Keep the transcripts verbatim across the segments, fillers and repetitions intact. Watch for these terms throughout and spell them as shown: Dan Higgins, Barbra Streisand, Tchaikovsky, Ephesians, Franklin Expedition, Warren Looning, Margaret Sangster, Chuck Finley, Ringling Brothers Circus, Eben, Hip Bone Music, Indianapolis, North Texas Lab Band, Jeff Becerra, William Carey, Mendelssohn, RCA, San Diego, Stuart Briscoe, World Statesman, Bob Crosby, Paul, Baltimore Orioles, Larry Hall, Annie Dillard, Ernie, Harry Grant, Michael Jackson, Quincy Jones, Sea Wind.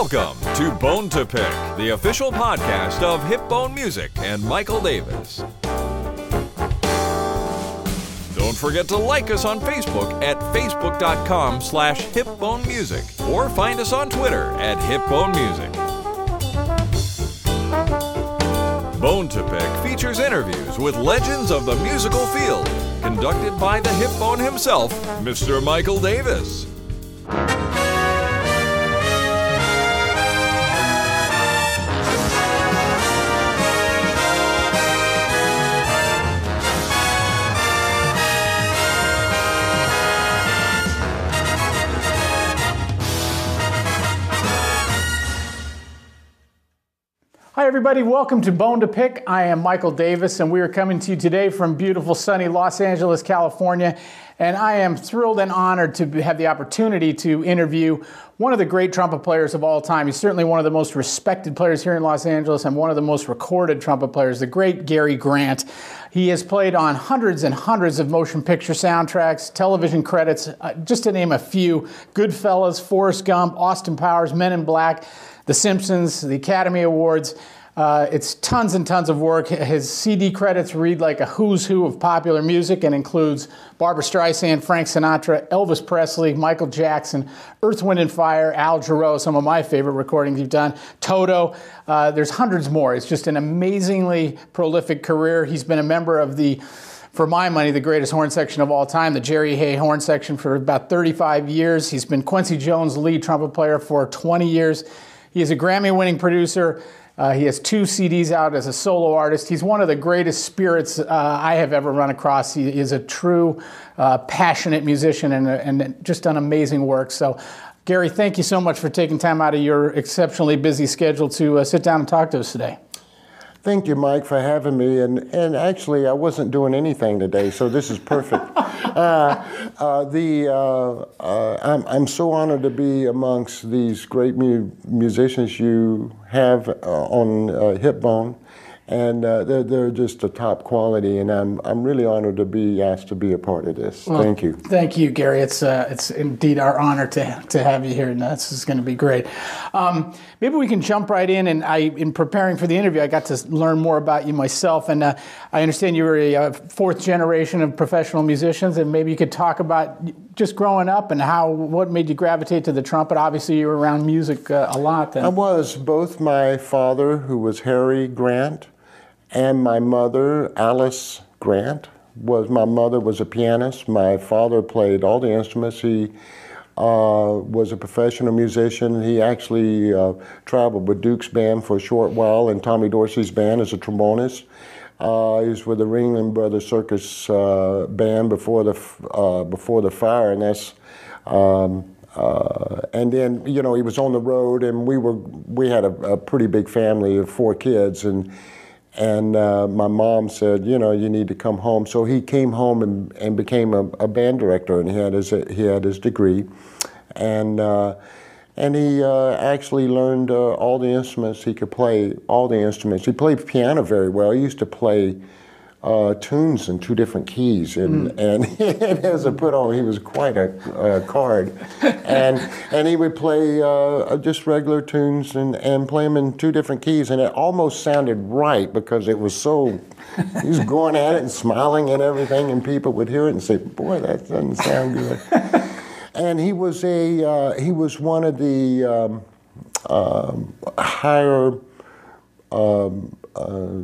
Welcome to Bone to Pick, the official podcast of Hip Bone Music and Michael Davis. Don't forget to like us on Facebook at facebook.com slash hipbonemusic or find us on Twitter at hipbonemusic. Bone to Pick features interviews with legends of the musical field, conducted by the hip bone himself, Mister Michael Davis. Hi everybody, welcome to Bone to Pick. I am Michael Davis and we are coming to you today from beautiful sunny Los Angeles, California. And I am thrilled and honored to have the opportunity to interview one of the great trumpet players of all time. He's certainly one of the most respected players here in Los Angeles and one of the most recorded trumpet players, the great Gary Grant. He has played on hundreds and hundreds of motion picture soundtracks, television credits, uh, just to name a few. Goodfellas, Forrest Gump, Austin Powers, Men in Black, The Simpsons, the Academy Awards. Uh, it's tons and tons of work. His C D credits read like a who's who of popular music and includes Barbra Streisand, Frank Sinatra, Elvis Presley, Michael Jackson, Earth, Wind and Fire, Al Jarreau, some of my favorite recordings you've done, Toto. Uh, there's hundreds more. It's just an amazingly prolific career. He's been a member of the, for my money, the greatest horn section of all time, the Jerry Hey horn section for about thirty-five years. He's been Quincy Jones' lead trumpet player for twenty years. He is a Grammy-winning producer. Uh, he has two C Ds out as a solo artist. He's one of the greatest spirits uh, I have ever run across. He is a true, uh, passionate musician and, and just done amazing work. So, Gary, thank you so much for taking time out of your exceptionally busy schedule to uh, sit down and talk to us today. Thank you, Mike, for having me. And, and actually, I wasn't doing anything today, so this is perfect. uh, uh, the uh, uh, I'm, I'm so honored to be amongst these great mu musicians you have uh, on uh, Hip Bone, and uh, they're, they're just the top quality. And I'm I'm really honored to be asked to be a part of this. Well, thank you. Thank you, Gary. It's uh, it's indeed our honor to to have you here, and this is going to be great. Um, Maybe we can jump right in, and I, in preparing for the interview, I got to learn more about you myself, and uh, I understand you were a, a fourth generation of professional musicians, and maybe you could talk about just growing up and how, what made you gravitate to the trumpet. Obviously, you were around music uh, a lot then. I was. Both my father, who was Harry Grant, and my mother, Alice Grant, was, my mother was a pianist. My father played all the instruments. He Uh, was a professional musician. He actually uh, traveled with Duke's band for a short while and Tommy Dorsey's band as a trombonist. Uh, he was with the Ringling Brothers Circus uh, band before the uh, before the fire, and that's. Um, uh, and then you know he was on the road, and we were we had a, a pretty big family of four kids, and and uh, my mom said, you know, you need to come home. So he came home and, and became a, a band director, and he had his he had his degree. And uh, and he uh, actually learned uh, all the instruments he could play, all the instruments. He played piano very well. He used to play uh, tunes in two different keys, and mm. and, and as a put on, he was quite a, a card. and and he would play uh, just regular tunes and and play them in two different keys, and it almost sounded right because it was so. He was going at it and smiling and everything, and people would hear it and say, "Boy, that doesn't sound good." And he was a uh, he was one of the um, uh, higher um, uh,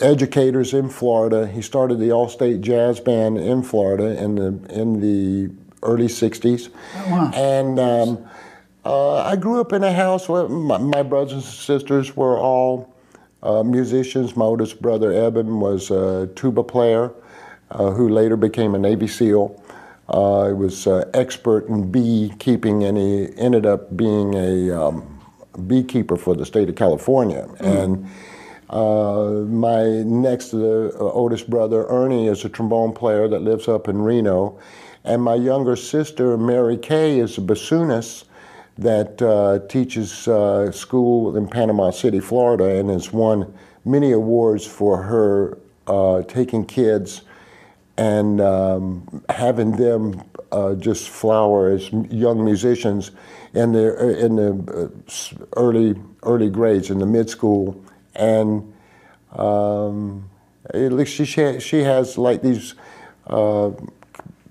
educators in Florida. He started the All-State Jazz Band in Florida in the in the early sixties. Oh, wow. And um, uh, I grew up in a house where my, my brothers and sisters were all uh, musicians. My oldest brother Eben was a tuba player, uh, who later became a Navy SEAL. Uh, he was uh, expert in beekeeping, and he ended up being a um, beekeeper for the state of California. Mm-hmm. And uh, my next to the oldest brother, Ernie, is a trombone player that lives up in Reno. And my younger sister, Mary Kay, is a bassoonist that uh, teaches uh, school in Panama City, Florida, and has won many awards for her uh, taking kids and um, having them uh, just flower as young musicians in the in the early early grades, in the mid school, and um, at least she she has like these uh,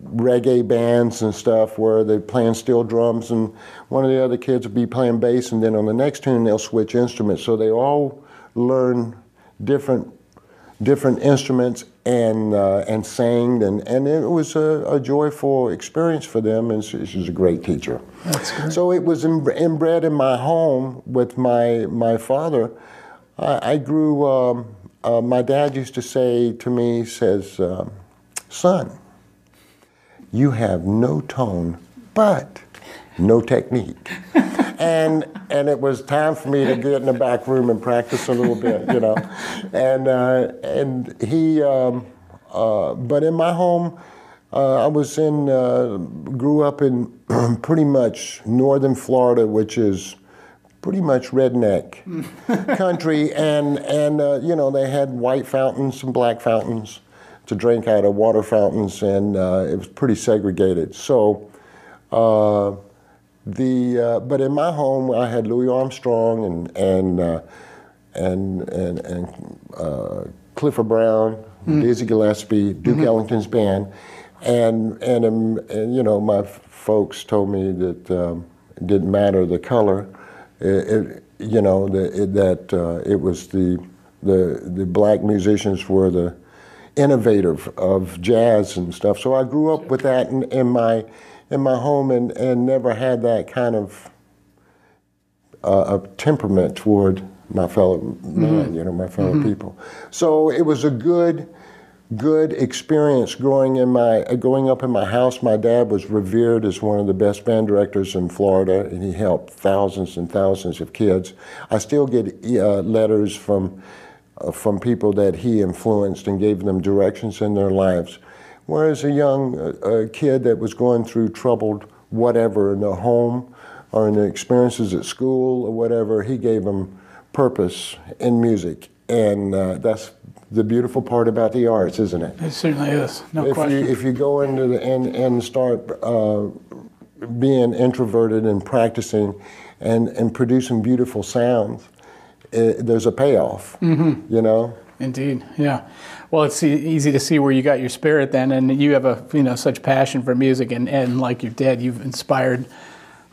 reggae bands and stuff where they're playing steel drums, and one of the other kids will be playing bass, and then on the next tune they'll switch instruments. So they all learn different different instruments and uh, and sang, and, and it was a, a joyful experience for them, and she, she's a great teacher. That's great. So it was inbred in my home with my, my father. I, I grew, um, uh, my dad used to say to me, says, uh, son, you have no tone, but no technique. And and it was time for me to get in the back room and practice a little bit, you know. And uh, and he, um, uh, but in my home, uh, I was in, uh, grew up in pretty much northern Florida, which is pretty much redneck country. And, and uh, you know, they had white fountains and black fountains to drink out of, water fountains, and uh, it was pretty segregated. So. Uh, The uh, but in my home I had Louis Armstrong and and uh, and and, and uh, Clifford Brown, mm-hmm. Dizzy Gillespie, Duke mm-hmm. Ellington's band, and and, um, and you know, my folks told me that um, it didn't matter the color, it, it, you know the, it, that uh, it was the the the black musicians were the innovators of jazz and stuff. So I grew up with that in, in my. in my home, and, and never had that kind of uh, a temperament toward my fellow mm-hmm. man, you know, my fellow mm-hmm. people. So it was a good, good experience growing in my, uh, growing up in my house. My dad was revered as one of the best band directors in Florida, and he helped thousands and thousands of kids. I still get uh, letters from, uh, from people that he influenced and gave them directions in their lives. Whereas a young uh, kid that was going through troubled whatever in their home or in their experiences at school or whatever, he gave them purpose in music. And uh, that's the beautiful part about the arts, isn't it? It certainly is, no if question. You, if you go into the, and, and start uh, being introverted and practicing and, and producing beautiful sounds, it, there's a payoff, mm-hmm. you know? Indeed, yeah. Well, it's e easy to see where you got your spirit then, and you have a you know such passion for music, and, and like your dad, you've inspired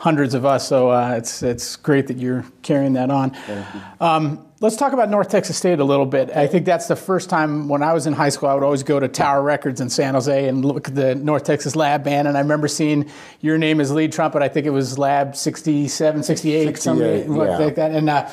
hundreds of us. So uh, it's it's great that you're carrying that on. Thank you. Um, let's talk about North Texas State a little bit. I think that's the first time when I was in high school, I would always go to Tower Records in San Jose and look at the North Texas Lab Band. And I remember seeing your name as lead trumpet. I think it was Lab sixty-seven, sixty-eight, sixty-eight, something yeah. like that. And uh,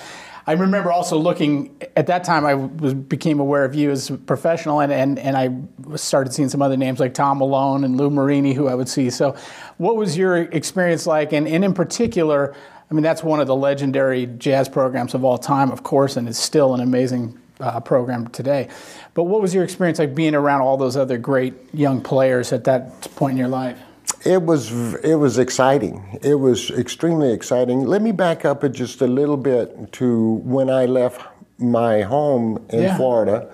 I remember also looking, at that time I was, became aware of you as a professional, and, and, and I started seeing some other names like Tom Malone and Lou Marini who I would see. So what was your experience like? And, and in particular, I mean, that's one of the legendary jazz programs of all time, of course, and it's still an amazing uh, program today. But what was your experience like being around all those other great young players at that point in your life? It was, it was exciting. It was extremely exciting. Let me back up just a little bit to when I left my home in yeah. Florida.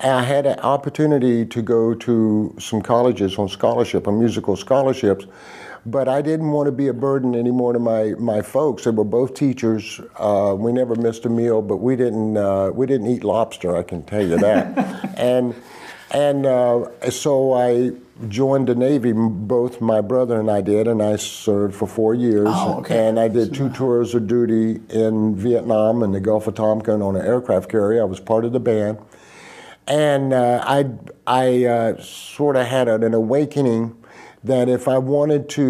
I had an opportunity to go to some colleges on scholarship, on musical scholarships, but I didn't want to be a burden anymore to my, my folks. They were both teachers. Uh, we never missed a meal, but we didn't, uh, we didn't eat lobster, I can tell you that. and and uh, so I... joined the Navy, both my brother and I did, and I served for four years. Oh, okay. And I did two tours of duty in Vietnam and the Gulf of Tonkin on an aircraft carrier. I was part of the band. And uh, I, I uh, sort of had an awakening that if I wanted to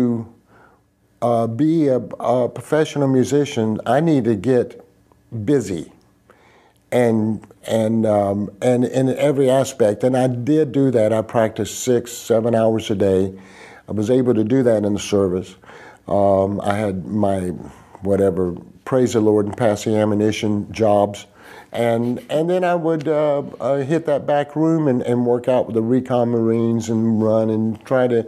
uh, be a, a professional musician, I need to get busy. And and um, and in every aspect, and I did do that. I practiced six, seven hours a day. I was able to do that in the service. Um, I had my whatever, praise the Lord and pass the ammunition jobs, and and then I would uh, uh, hit that back room and, and work out with the Recon Marines and run and try to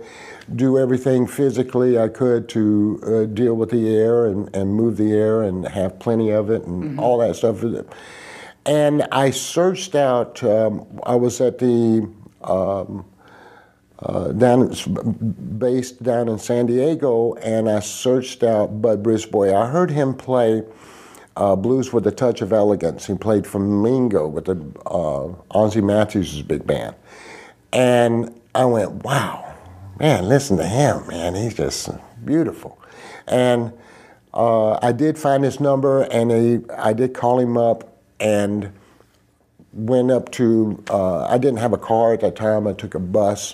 do everything physically I could to uh, deal with the air and and move the air and have plenty of it and mm-hmm. all that stuff. And I searched out, um, I was at the um, uh, down based down in San Diego, and I searched out Bud Brisbois. I heard him play uh, blues with a touch of elegance. He played Flamingo with the uh, Ozzy Matthews' big band, and I went, "Wow, man! Listen to him, man! He's just beautiful." And uh, I did find his number, and he, I did call him up, and went up to, uh, I didn't have a car at that time, I took a bus.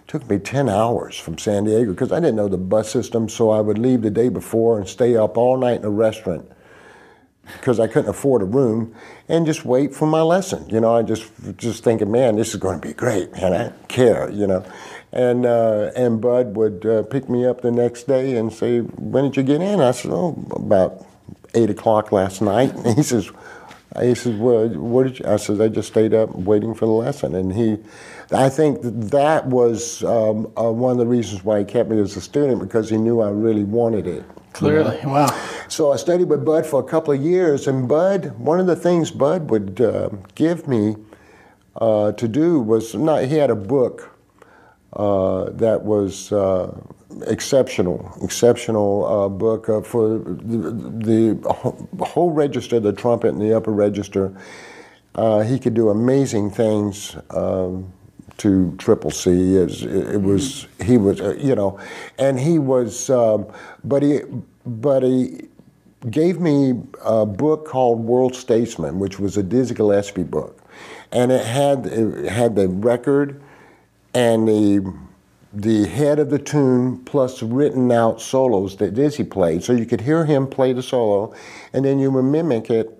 It took me ten hours from San Diego, because I didn't know the bus system, so I would leave the day before and stay up all night in a restaurant, because I couldn't afford a room, and just wait for my lesson. You know, I just just thinking, man, this is going to be great, man, I don't care, you know. And uh, and Bud would uh, pick me up the next day and say, when did you get in? I said, oh, about eight o'clock last night. And he says, He says, well, what did you? I said, I just stayed up waiting for the lesson. And he, I think that was um, uh, one of the reasons why he kept me as a student, because he knew I really wanted it. Clearly, you know? Wow. So I studied with Bud for a couple of years, and Bud, one of the things Bud would uh, give me uh, to do was, not, he had a book uh, that was uh, exceptional, exceptional uh, book uh, for the, the whole register, the trumpet and the upper register. Uh, he could do amazing things um, to Triple C. It, it was, he was, uh, you know, and he was, um, but, he, but he gave me a book called World Statesman, which was a Dizzy Gillespie book. And it had, it had the record and the the head of the tune plus written out solos that Dizzy played. So you could hear him play the solo, and then you would mimic it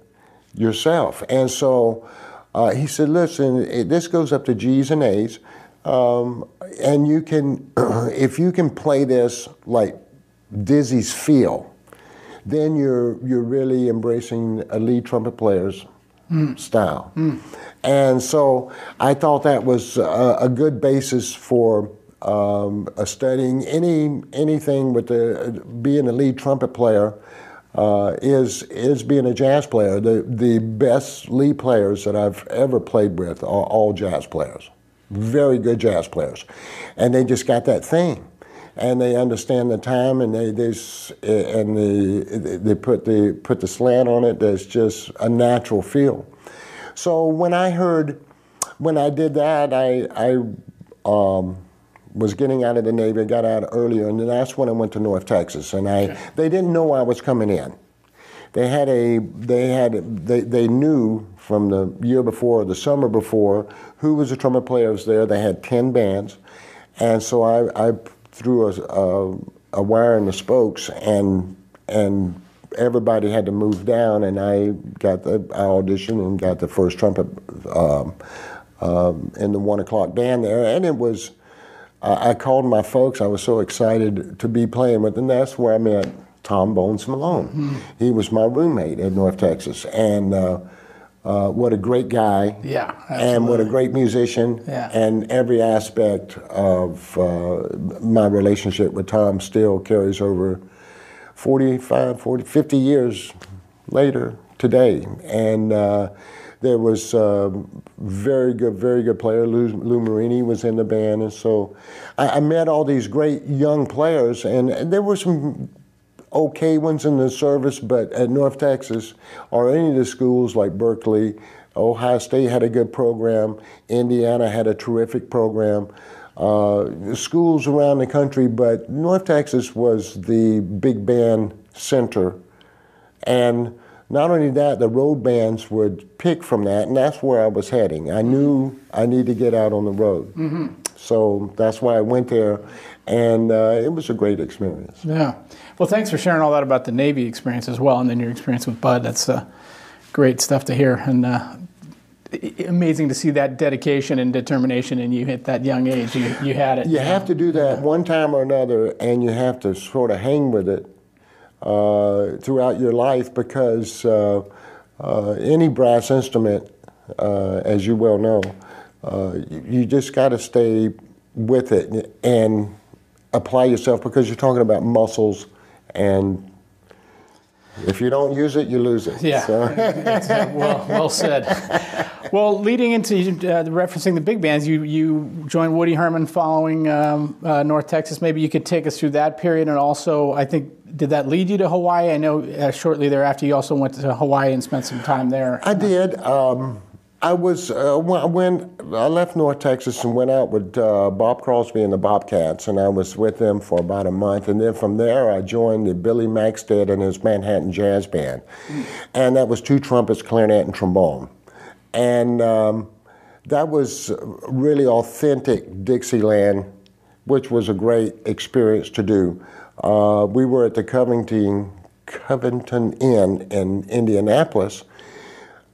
yourself. And so uh, he said, listen, it, this goes up to G's and A's, um, and you can, if you can play this like Dizzy's feel, then you're, you're really embracing a lead trumpet player's mm. style. Mm. And so I thought that was a, a good basis for Um, uh, studying any anything with the, uh, being a lead trumpet player uh, is is being a jazz player. The the best lead players that I've ever played with are all jazz players, very good jazz players, and they just got that thing, and they understand the time, and they they and the they put the put the slant on it. That's just a natural feel. So when I heard, when I did that, I I. Um, was getting out of the Navy. I got out earlier, and that's when I went to North Texas. And I, okay. They didn't know I was coming in. They had a, they had, they, they knew from the year before, or the summer before, who was the trumpet player was there. They had ten bands, and so I, I threw a, a, a wire in the spokes, and and everybody had to move down, and I got the, I auditioned and got the first trumpet um, um, in the one o'clock band there, and it was. I called my folks. I was so excited to be playing with them. That's where I met Tom Bones Malone. Mm-hmm. He was my roommate at North Texas, and uh, uh, what a great guy! Yeah, absolutely. And what a great musician! Yeah. And every aspect of uh, my relationship with Tom still carries over forty-five, forty, fifty years later today, and. Uh, There was a very good, very good player. Lou, Lou Marini was in the band, and so I, I met all these great young players, and, and there were some okay ones in the service, but at North Texas, or any of the schools like Berkeley, Ohio State had a good program, Indiana had a terrific program, uh, schools around the country, but North Texas was the big band center, and not only that, the road bands would pick from that, and that's where I was heading. I knew I needed to get out on the road. Mm-hmm. So that's why I went there, and uh, it was a great experience. Yeah. Well, thanks for sharing all that about the Navy experience as well, and then your experience with Bud. That's uh, great stuff to hear, and uh, amazing to see that dedication and determination, and you at that young age. You, you had it. You have to do that one time or another, and you have to sort of hang with it. Uh, throughout your life, because uh, uh, any brass instrument, uh, as you well know, uh, you, you just got to stay with it and apply yourself, because you're talking about muscles, and if you don't use it, you lose it. Yeah, so. Well, well said. Well, leading into uh, referencing the big bands, you, you joined Woody Herman following um, uh, North Texas. Maybe you could take us through that period, and also, I think, did that lead you to Hawaii? I know uh, shortly thereafter you also went to Hawaii and spent some time there. I did. Um, I was uh, when, when I left North Texas and went out with uh, Bob Crosby and the Bobcats, and I was with them for about a month, and then from there I joined the Billy Maxted and his Manhattan Jazz Band, and that was two trumpets, clarinet, and trombone, and um, that was really authentic Dixieland, which was a great experience to do. Uh, we were at the Covington Covington Inn in Indianapolis.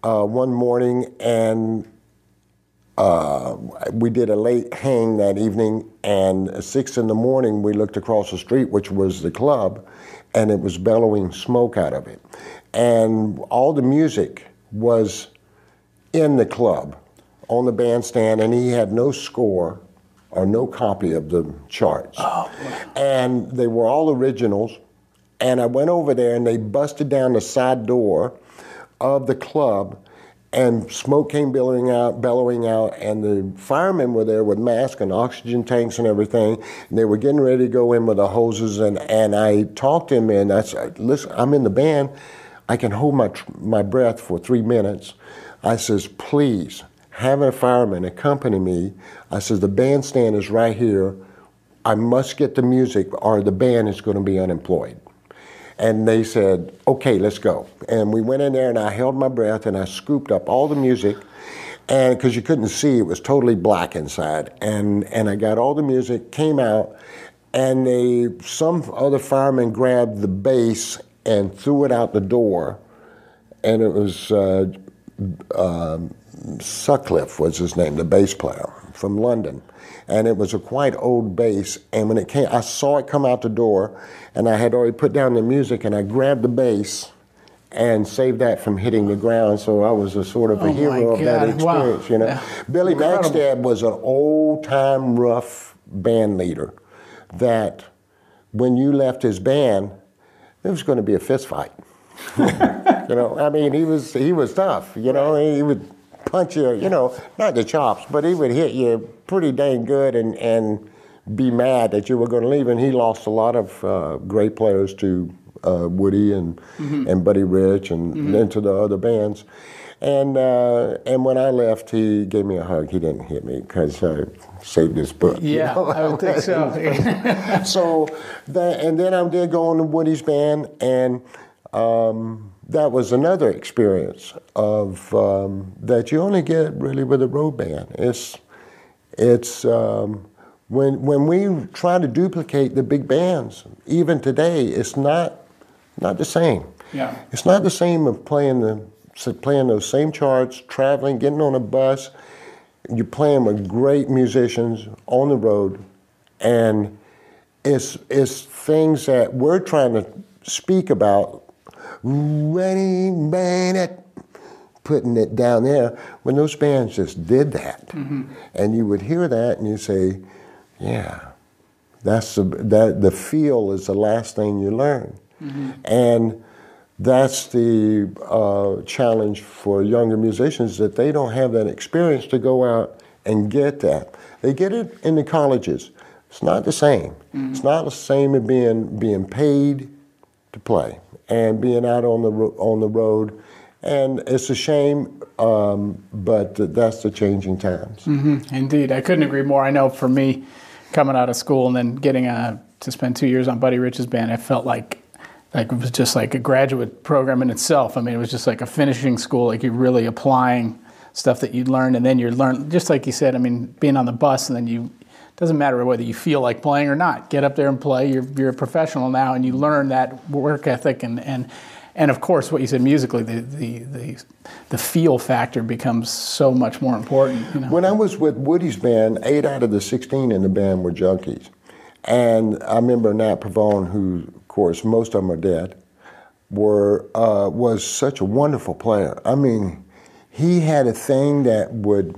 Uh, one morning, and uh, we did a late hang that evening, and at six in the morning we looked across the street, which was the club, and it was bellowing smoke out of it. And all the music was in the club, on the bandstand, and he had no score or no copy of the charts. Oh, wow. And they were all originals, and I went over there and they busted down the side door of the club, and smoke came billowing out, bellowing out, and the firemen were there with masks and oxygen tanks and everything, and they were getting ready to go in with the hoses, and, and I talked to him, and I said, listen, I'm in the band, I can hold my, my breath for three minutes. I says, please, have a fireman accompany me. I says, the bandstand is right here. I must get the music or the band is going to be unemployed. And they said, okay, let's go. And we went in there, and I held my breath, and I scooped up all the music, and because you couldn't see, it was totally black inside. And, and I got all the music, came out, and they, some other fireman grabbed the bass and threw it out the door, and it was uh, uh, Sutcliffe was his name, the bass player from London. And it was a quite old bass, and when it came, I saw it come out the door, and I had already put down the music, and I grabbed the bass and saved that from hitting the ground, so I was a sort of a oh hero of that experience, wow. you know. Yeah. Billy Maxted was an old-time rough band leader that when you left his band, there was going to be a fist fight. You know, I mean, he was, he was tough, you know, he would punch you, you know, not the chops, but he would hit you pretty dang good and, and be mad that you were going to leave. And he lost a lot of uh, great players to uh, Woody and, mm-hmm. and Buddy Rich and mm-hmm. then to the other bands. And uh, and when I left, he gave me a hug. He didn't hit me because I saved his book. Yeah, you know? I would think so. So, that, and then I did go on to Woody's band, and um, that was another experience of um, that you only get really with a road band. It's It's um, when when we try to duplicate the big bands, even today, it's not not the same. Yeah, it's not the same of playing the playing those same charts, traveling, getting on a bus. You're playing with great musicians on the road, and it's it's things that we're trying to speak about. Ready, man. Putting it down there, when those bands just did that. Mm-hmm. And you would hear that and you say, yeah, that's the, that, the feel is the last thing you learn. Mm-hmm. And that's the uh, challenge for younger musicians, that they don't have that experience to go out and get that. They get it in the colleges. It's not the same. Mm-hmm. It's not the same as being, being paid to play and being out on the, on the road. And it's a shame, um, but that's the changing times. Mm-hmm. Indeed. I couldn't agree more. I know for me, coming out of school and then getting uh, to spend two years on Buddy Rich's band, I felt like, like it was just like a graduate program in itself. I mean, it was just like a finishing school, like you're really applying stuff that you'd learned, and then you're learn just like you said, I mean, being on the bus, and then you, it doesn't matter whether you feel like playing or not. Get up there and play. You're, you're a professional now, and you learn that work ethic and, and And of course, what you said musically, the the the, the feel factor becomes so much more important. You know? When I was with Woody's band, eight out of the sixteen in the band were junkies, and I remember Nat Pavone, who, of course, most of them are dead, were uh, was such a wonderful player. I mean, he had a thing that would,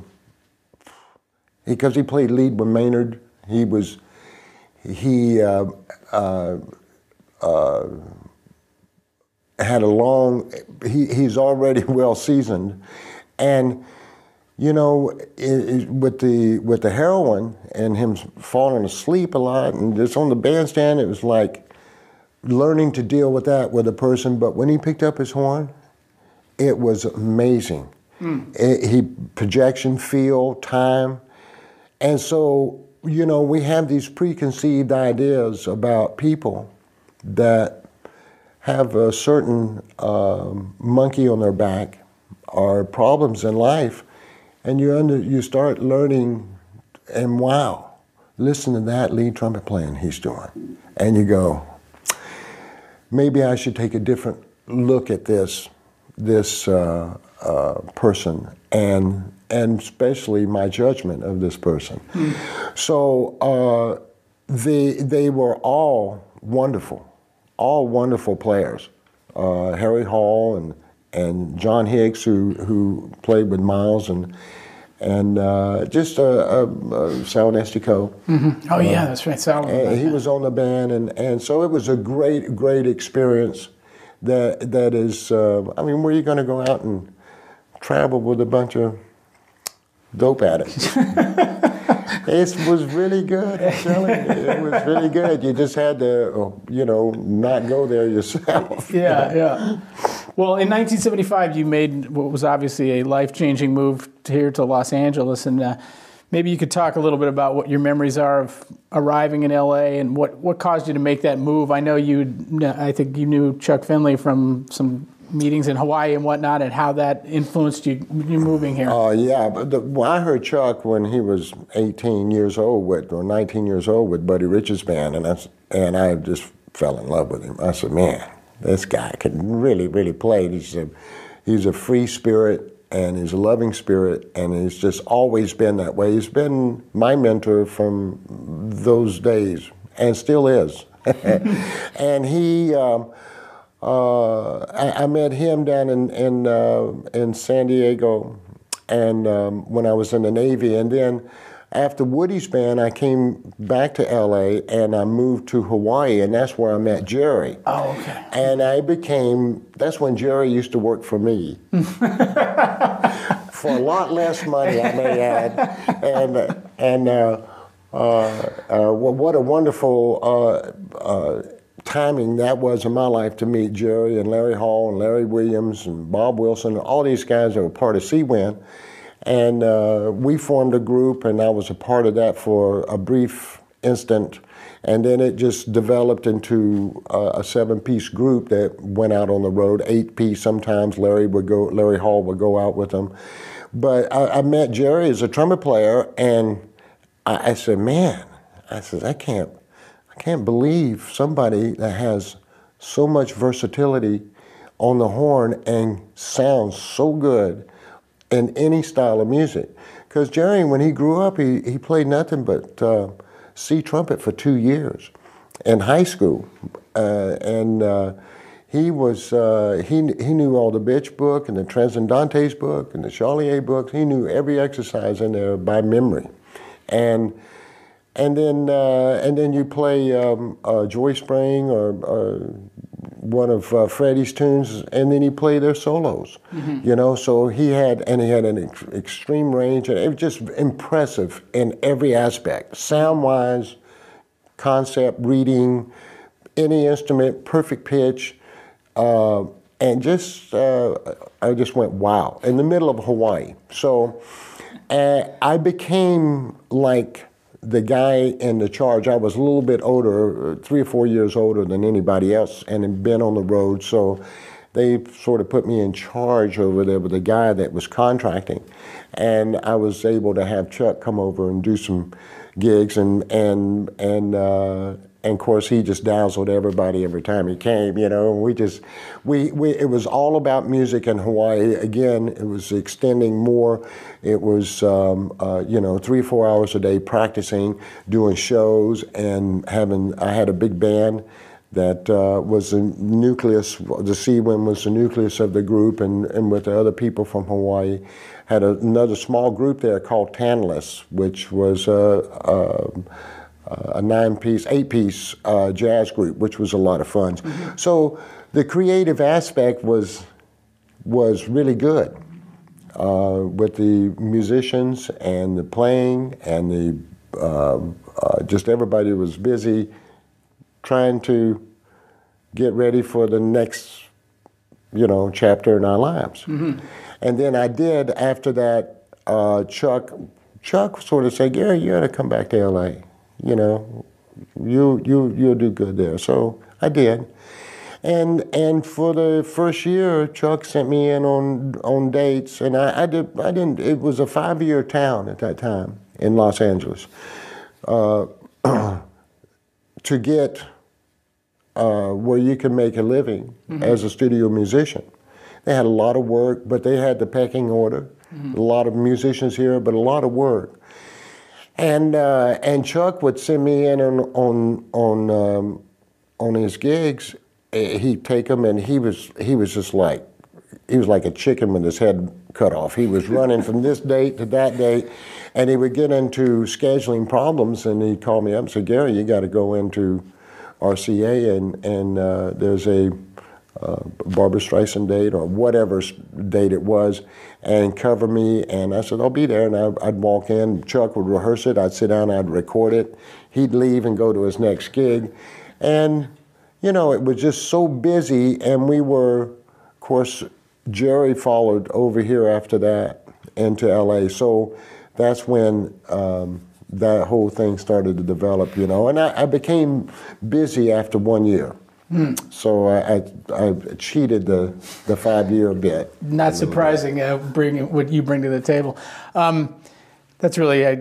because he played lead with Maynard. He was, he. Uh, uh, uh, had a long, he, he's already well seasoned, and you know, it, it, with the with the heroin and him falling asleep a lot and just on the bandstand, it was like learning to deal with that with a person. But when he picked up his horn, it was amazing. Mm. It, he projection, feel, time. And so, you know, we have these preconceived ideas about people that have a certain um, monkey on their back or problems in life. And you under, you start learning, and wow, listen to that lead trumpet playing he's doing. And you go, maybe I should take a different look at this this uh, uh, person, and and especially my judgment of this person. Mm. So uh, they they were all wonderful, all wonderful players. Uh, Larry Hall and. and John Hicks, who, who played with Miles, and and uh, just uh, uh, Sal Nestico. Mm-hmm. Oh, yeah, uh, that's right, Sal. And he was on the band, and, and so it was a great, great experience that that is, uh, I mean, where are you going to go out and travel with a bunch of dope addicts? It was really good, I'm telling you. It was really good. You just had to, you know, not go there yourself. Yeah, yeah. Well, in nineteen seventy-five, you made what was obviously a life-changing move here to Los Angeles, and uh, maybe you could talk a little bit about what your memories are of arriving in L A and what, what caused you to make that move. I know you, I think you knew Chuck Finley from some meetings in Hawaii and whatnot, and how that influenced you, you moving here. Oh, uh, yeah. But the, well, I heard Chuck when he was eighteen years old with, or nineteen years old with Buddy Rich's band, and I, and I just fell in love with him. I said, man, this guy can really, really play. He's a, he's a free spirit, and he's a loving spirit, and he's just always been that way. He's been my mentor from those days, and still is. And he, um, uh, I, I met him down in in, uh, in San Diego, and um, when I was in the Navy, and then after Woody's band, I came back to L A and I moved to Hawaii, and that's where I met Jerry. Oh, okay. And I became, that's when Jerry used to work for me. For a lot less money, I may add. And, and uh, uh, uh, what a wonderful uh, uh, timing that was in my life to meet Jerry and Larry Hall and Larry Williams and Bob Wilson, all these guys that were part of Sea Wind. And uh, we formed a group, and I was a part of that for a brief instant. And then it just developed into uh, a seven-piece group that went out on the road, eight-piece sometimes. Larry would go, Larry Hall would go out with them. But I, I met Jerry as a trumpet player, and I, I said, man, I said, I can't, I can't believe somebody that has so much versatility on the horn and sounds so good in any style of music. Because Jerry, when he grew up, he, he played nothing but uh, sea trumpet for two years in high school. Uh, and uh, he was, uh, he, he knew all the Bitch book and the Transcendantes book and the Charlier book. He knew every exercise in there by memory. And and then uh, and then you play um, uh, Joy Spring or, or one of uh, Freddie's tunes, and then he played their solos, mm-hmm. you know. So he had, and he had an ex extreme range, and it was just impressive in every aspect, sound-wise, concept, reading, any instrument, perfect pitch, uh, and just, uh, I just went, wow, in the middle of Hawaii. So uh, I became like the guy in the charge. I was a little bit older, three or four years older than anybody else, and had been on the road, so they sort of put me in charge over there with the guy that was contracting. And I was able to have Chuck come over and do some gigs, and and and uh, and of course he just dazzled everybody every time he came, you know. We just, we, we it was all about music in Hawaii. Again, it was extending more. It was, um, uh, you know, three, four hours a day practicing, doing shows, and having, I had a big band that uh, was the nucleus, the Sea Wind was the nucleus of the group, and, and with the other people from Hawaii. Had a, another small group there called Tantalus, which was a, a a nine-piece, eight-piece uh, jazz group, which was a lot of fun. Mm-hmm. So the creative aspect was was really good. uh, with the musicians and the playing and the uh, uh, just everybody was busy trying to get ready for the next, you know, chapter in our lives. Mm-hmm. And then I did, after that, uh, Chuck, Chuck sort of said, Gary, you ought to come back to L A, you know, you, you, you'll do good there. So I did. And and for the first year, Chuck sent me in on on dates, and I, I did I didn't. It was a five-year town at that time in Los Angeles. Uh, to get uh, where you can make a living mm-hmm. as a studio musician, they had a lot of work, but they had the pecking order. Mm-hmm. A lot of musicians here, but a lot of work. And uh, and Chuck would send me in on on on um, on his gigs. He'd take him, and he was he was just like he was like a chicken with his head cut off. He was running from this date to that date, and he would get into scheduling problems. And he'd call me up and say, "Gary, you got to go into R C A, and and uh, there's a uh, Barbra Streisand date or whatever date it was, and cover me." And I said, "I'll be there." And I, I'd walk in. Chuck would rehearse it. I'd sit down. I'd record it. He'd leave and go to his next gig, and. You know, it was just so busy, and we were, of course, Jerry followed over here after that into L A, so that's when um, that whole thing started to develop, you know, and I, I became busy after one year. Mm. So I, I, I cheated the, the five-year bit. Not surprising uh, bringing what you bring to the table. Um, That's really uh,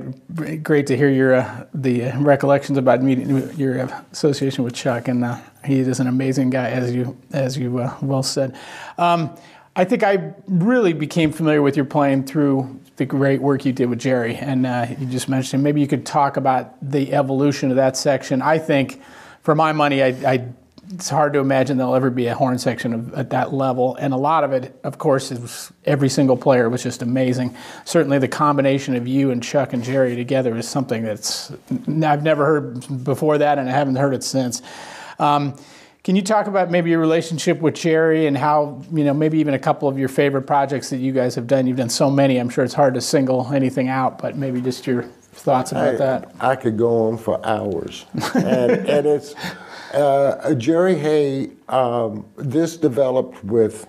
great to hear your uh, the uh, recollections about meeting, your association with Chuck, and uh, he is an amazing guy, as you as you uh, well said. Um, I think I really became familiar with your playing through the great work you did with Jerry, and uh, you just mentioned. Maybe you could talk about the evolution of that section. I think, for my money, I, I it's hard to imagine there'll ever be a horn section of, at that level, and a lot of it, of course, it was, every single player was just amazing. Certainly the combination of you and Chuck and Jerry together is something that's I've never heard before that, and I haven't heard it since. Um, can you talk about maybe your relationship with Jerry and how, you know, maybe even a couple of your favorite projects that you guys have done? You've done so many, I'm sure it's hard to single anything out, but maybe just your thoughts about I, that. I could go on for hours, and, and it's... Uh, Jerry Hey, um, this developed with,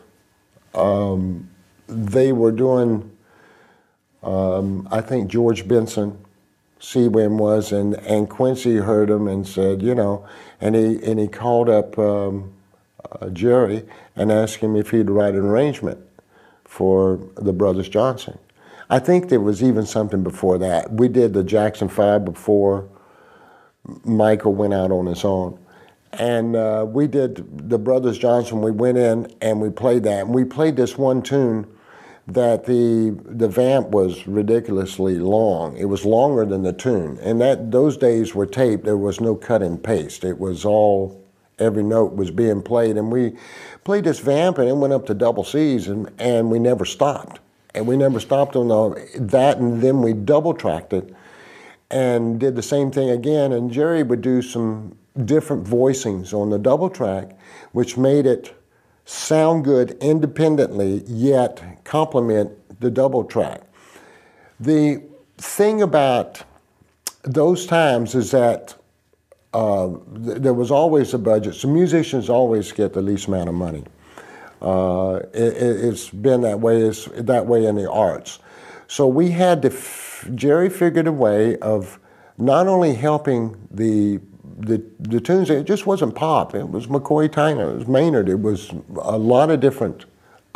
um, they were doing, um, I think George Benson, Sea Wind was, and, and Quincy heard him and said, you know, and he, and he called up um, uh, Jerry and asked him if he'd write an arrangement for the Brothers Johnson. I think there was even something before that. We did the Jackson Five before Michael went out on his own. And uh, we did the Brothers Johnson. We went in and we played that. And we played this one tune that the the vamp was ridiculously long. It was longer than the tune. And that those days were taped. There was no cut and paste. It was all, every note was being played. And we played this vamp, and it went up to double C's, and, and we never stopped. And we never stopped on the, that, and then we double tracked it and did the same thing again. And Jerry would do some different voicings on the double track, which made it sound good independently, yet complement the double track. The thing about those times is that uh, th there was always a budget. So musicians always get the least amount of money. Uh, it, it's been that way. It's that way in the arts. So we had to, f Jerry figured a way of not only helping the The, the tunes, it just wasn't pop. It was McCoy Tyner, it was Maynard, it was a lot of different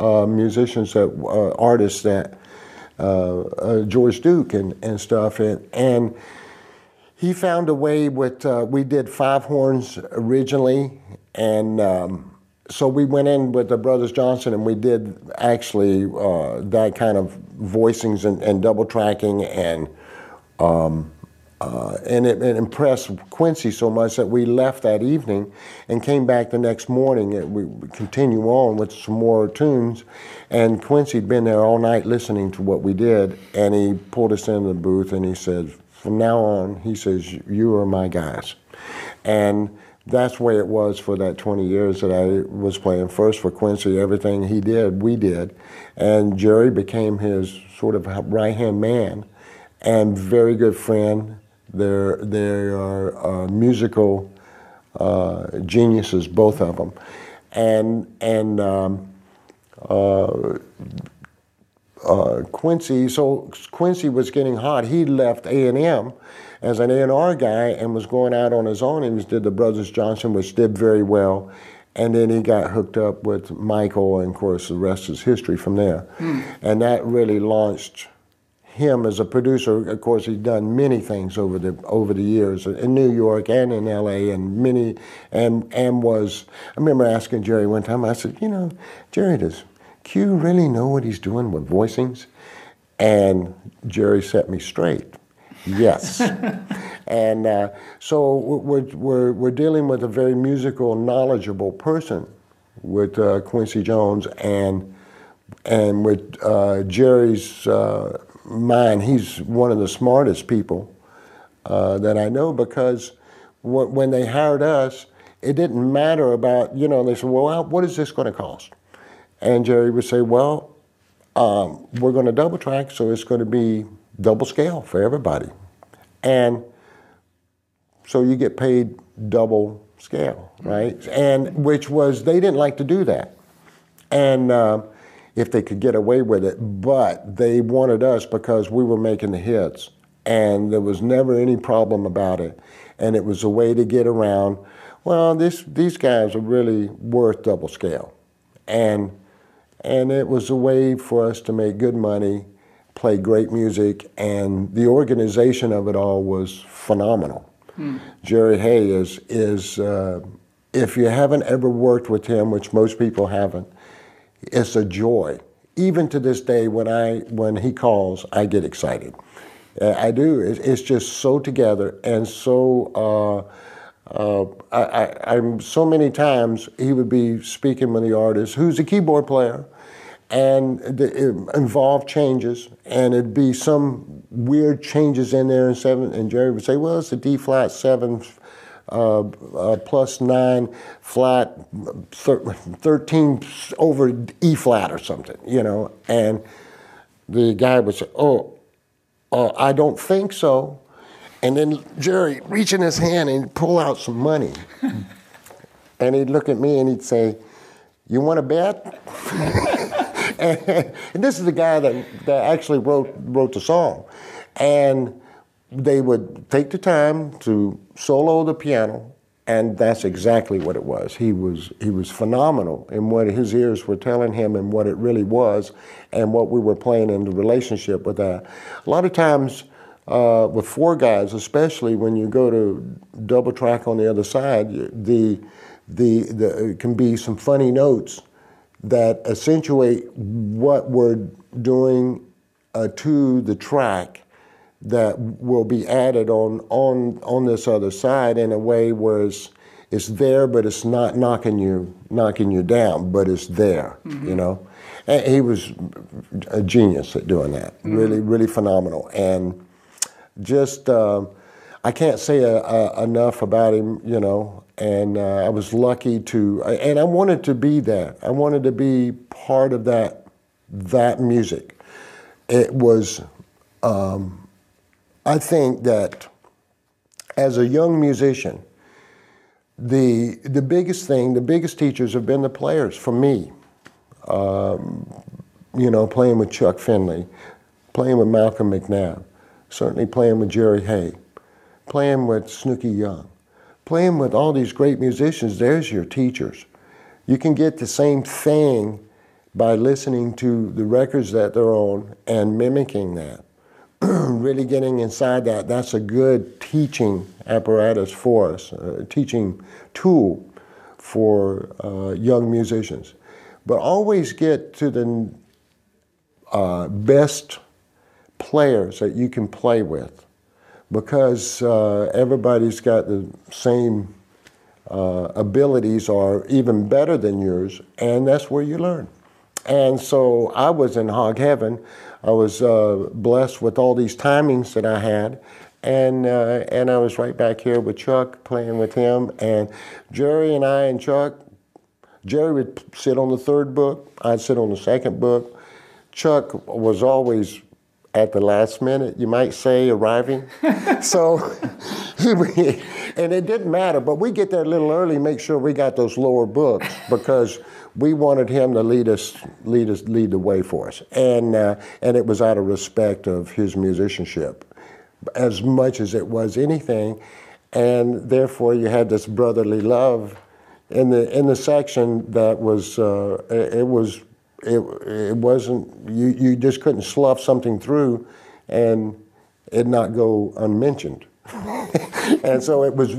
uh, musicians, that uh, artists that, uh, uh, George Duke and, and stuff. And, and he found a way with, uh, we did five horns originally. And um, so we went in with the Brothers Johnson, and we did actually uh, that kind of voicings and, and double tracking and, um, Uh, and it, it impressed Quincy so much that we left that evening and came back the next morning, and we would continue on with some more tunes. And Quincy had been there all night listening to what we did, and he pulled us into the booth and he said, from now on, he says, you are my guys. And that's the way it was for that twenty years that I was playing first for Quincy. Everything he did, we did. And Jerry became his sort of right-hand man and very good friend. They're, they are uh, musical uh, geniuses, both of them. And, and um, uh, uh, Quincy, so Quincy was getting hot. He left A and M as an A and R guy and was going out on his own. He did the Brothers Johnson, which did very well. And then he got hooked up with Michael, and of course the rest is history from there. Mm. And that really launched him as a producer. Of course, he'd done many things over the over the years in New York and in L A and many and and was. I remember asking Jerry one time. I said, you know, Jerry, does Q really know what he's doing with voicings? And Jerry set me straight. Yes. And uh, so we're we're we're dealing with a very musical, knowledgeable person with uh, Quincy Jones and and with uh, Jerry's. Uh, Mine, he's one of the smartest people uh, that I know, because wh when they hired us, it didn't matter about, you know, they said, well, how, what is this going to cost? And Jerry would say, well, um, we're going to double track, so it's going to be double scale for everybody. And so you get paid double scale, right? And which was, they didn't like to do that. And... Uh, if they could get away with it, but they wanted us because we were making the hits, and there was never any problem about it, and it was a way to get around, well, this, these guys are really worth double scale, and, and it was a way for us to make good money, play great music, and the organization of it all was phenomenal. Mm. Jerry Hey is, is uh, if you haven't ever worked with him, which most people haven't, it's a joy. Even to this day, when I when he calls, I get excited. Uh, I do. It's, it's just so together and so. Uh, uh, I, I, I'm so many times he would be speaking with the artist, who's a keyboard player, and the, it involved changes, and it'd be some weird changes in there in seven. And Jerry would say, "Well, it's a D flat seven." Uh, uh, plus nine flat, thir thirteen over E flat or something, you know. And the guy would say, oh, uh, I don't think so. And then Jerry reach in his hand and pull out some money. And he'd look at me and he'd say, you want to bet? and, and this is the guy that, that actually wrote, wrote the song. And they would take the time to solo the piano, and that's exactly what it was. He was he was phenomenal in what his ears were telling him and what it really was and what we were playing in the relationship with that. A lot of times uh, with four guys, especially when you go to double track on the other side, the, the, the, it can be some funny notes that accentuate what we're doing uh, to the track that will be added on on on this other side in a way where it's it's there, but it's not knocking you knocking you down, but it's there, mm-hmm. you know. And he was a genius at doing that. Mm-hmm. Really, really phenomenal, and just uh, I can't say a, a, enough about him, you know. And uh, I was lucky to, and I wanted to be that. I wanted to be part of that that music. It was. Um, I think that as a young musician, the, the biggest thing, the biggest teachers have been the players for me. Um, you know, playing with Chuck Finley, playing with Malcolm McNabb, certainly playing with Jerry Hey, playing with Snooki Young, playing with all these great musicians, there's your teachers. You can get the same thing by listening to the records that they're on and mimicking that. Really getting inside that, that's a good teaching apparatus for us, a teaching tool for uh, young musicians. But always get to the uh, best players that you can play with, because uh, everybody's got the same uh, abilities or even better than yours, and that's where you learn. And so I was in hog heaven. I was uh, blessed with all these timings that I had, And uh, and I was right back here with Chuck, playing with him. And Jerry and I and Chuck, Jerry would sit on the third book. I'd sit on the second book. Chuck was always at the last minute, you might say, arriving. So, and it didn't matter, but we get there a little early, make sure we got those lower books, because we wanted him to lead us, lead us, lead the way for us. And, uh, and it was out of respect of his musicianship as much as it was anything. And therefore you had this brotherly love in the, in the section that was, uh, it was, It it wasn't you. You just couldn't slough something through, and it not go unmentioned. And so it was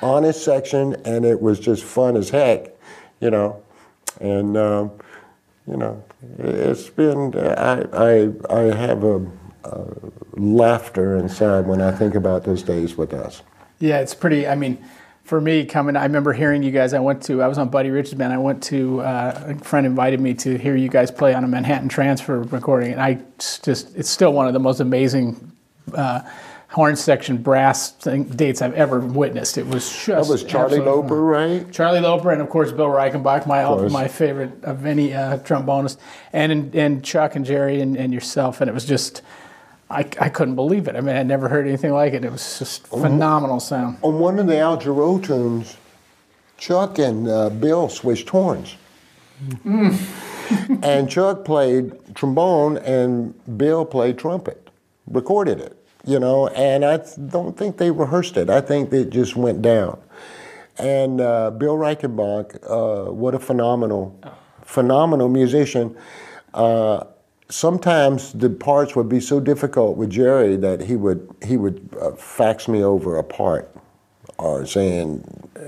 honest section, and it was just fun as heck, you know. And uh, you know, it's been I I I have a, a laughter inside when I think about those days with us. Yeah, it's pretty. I mean. For me, coming, I remember hearing you guys. I went to, I was on Buddy Rich's band. I went to, uh, a friend invited me to hear you guys play on a Manhattan Transfer recording, and I just, it's still one of the most amazing uh, horn section brass thing, dates I've ever witnessed. It was just. That was Charlie Loper, right? Charlie Loper, and of course Bill Reichenbach, my of my favorite of any uh, trombonist, and and Chuck and Jerry and, and yourself, and it was just. I, I couldn't believe it. I mean, I'd never heard anything like it. It was just phenomenal sound. On one of the Al Jarreau tunes, Chuck and uh, Bill switched horns. Mm. And Chuck played trombone and Bill played trumpet, recorded it, you know, and I don't think they rehearsed it. I think it just went down. And uh, Bill Reichenbach, uh, what a phenomenal, oh. phenomenal musician. Uh, Sometimes the parts would be so difficult with Jerry that he would he would uh, fax me over a part, or saying,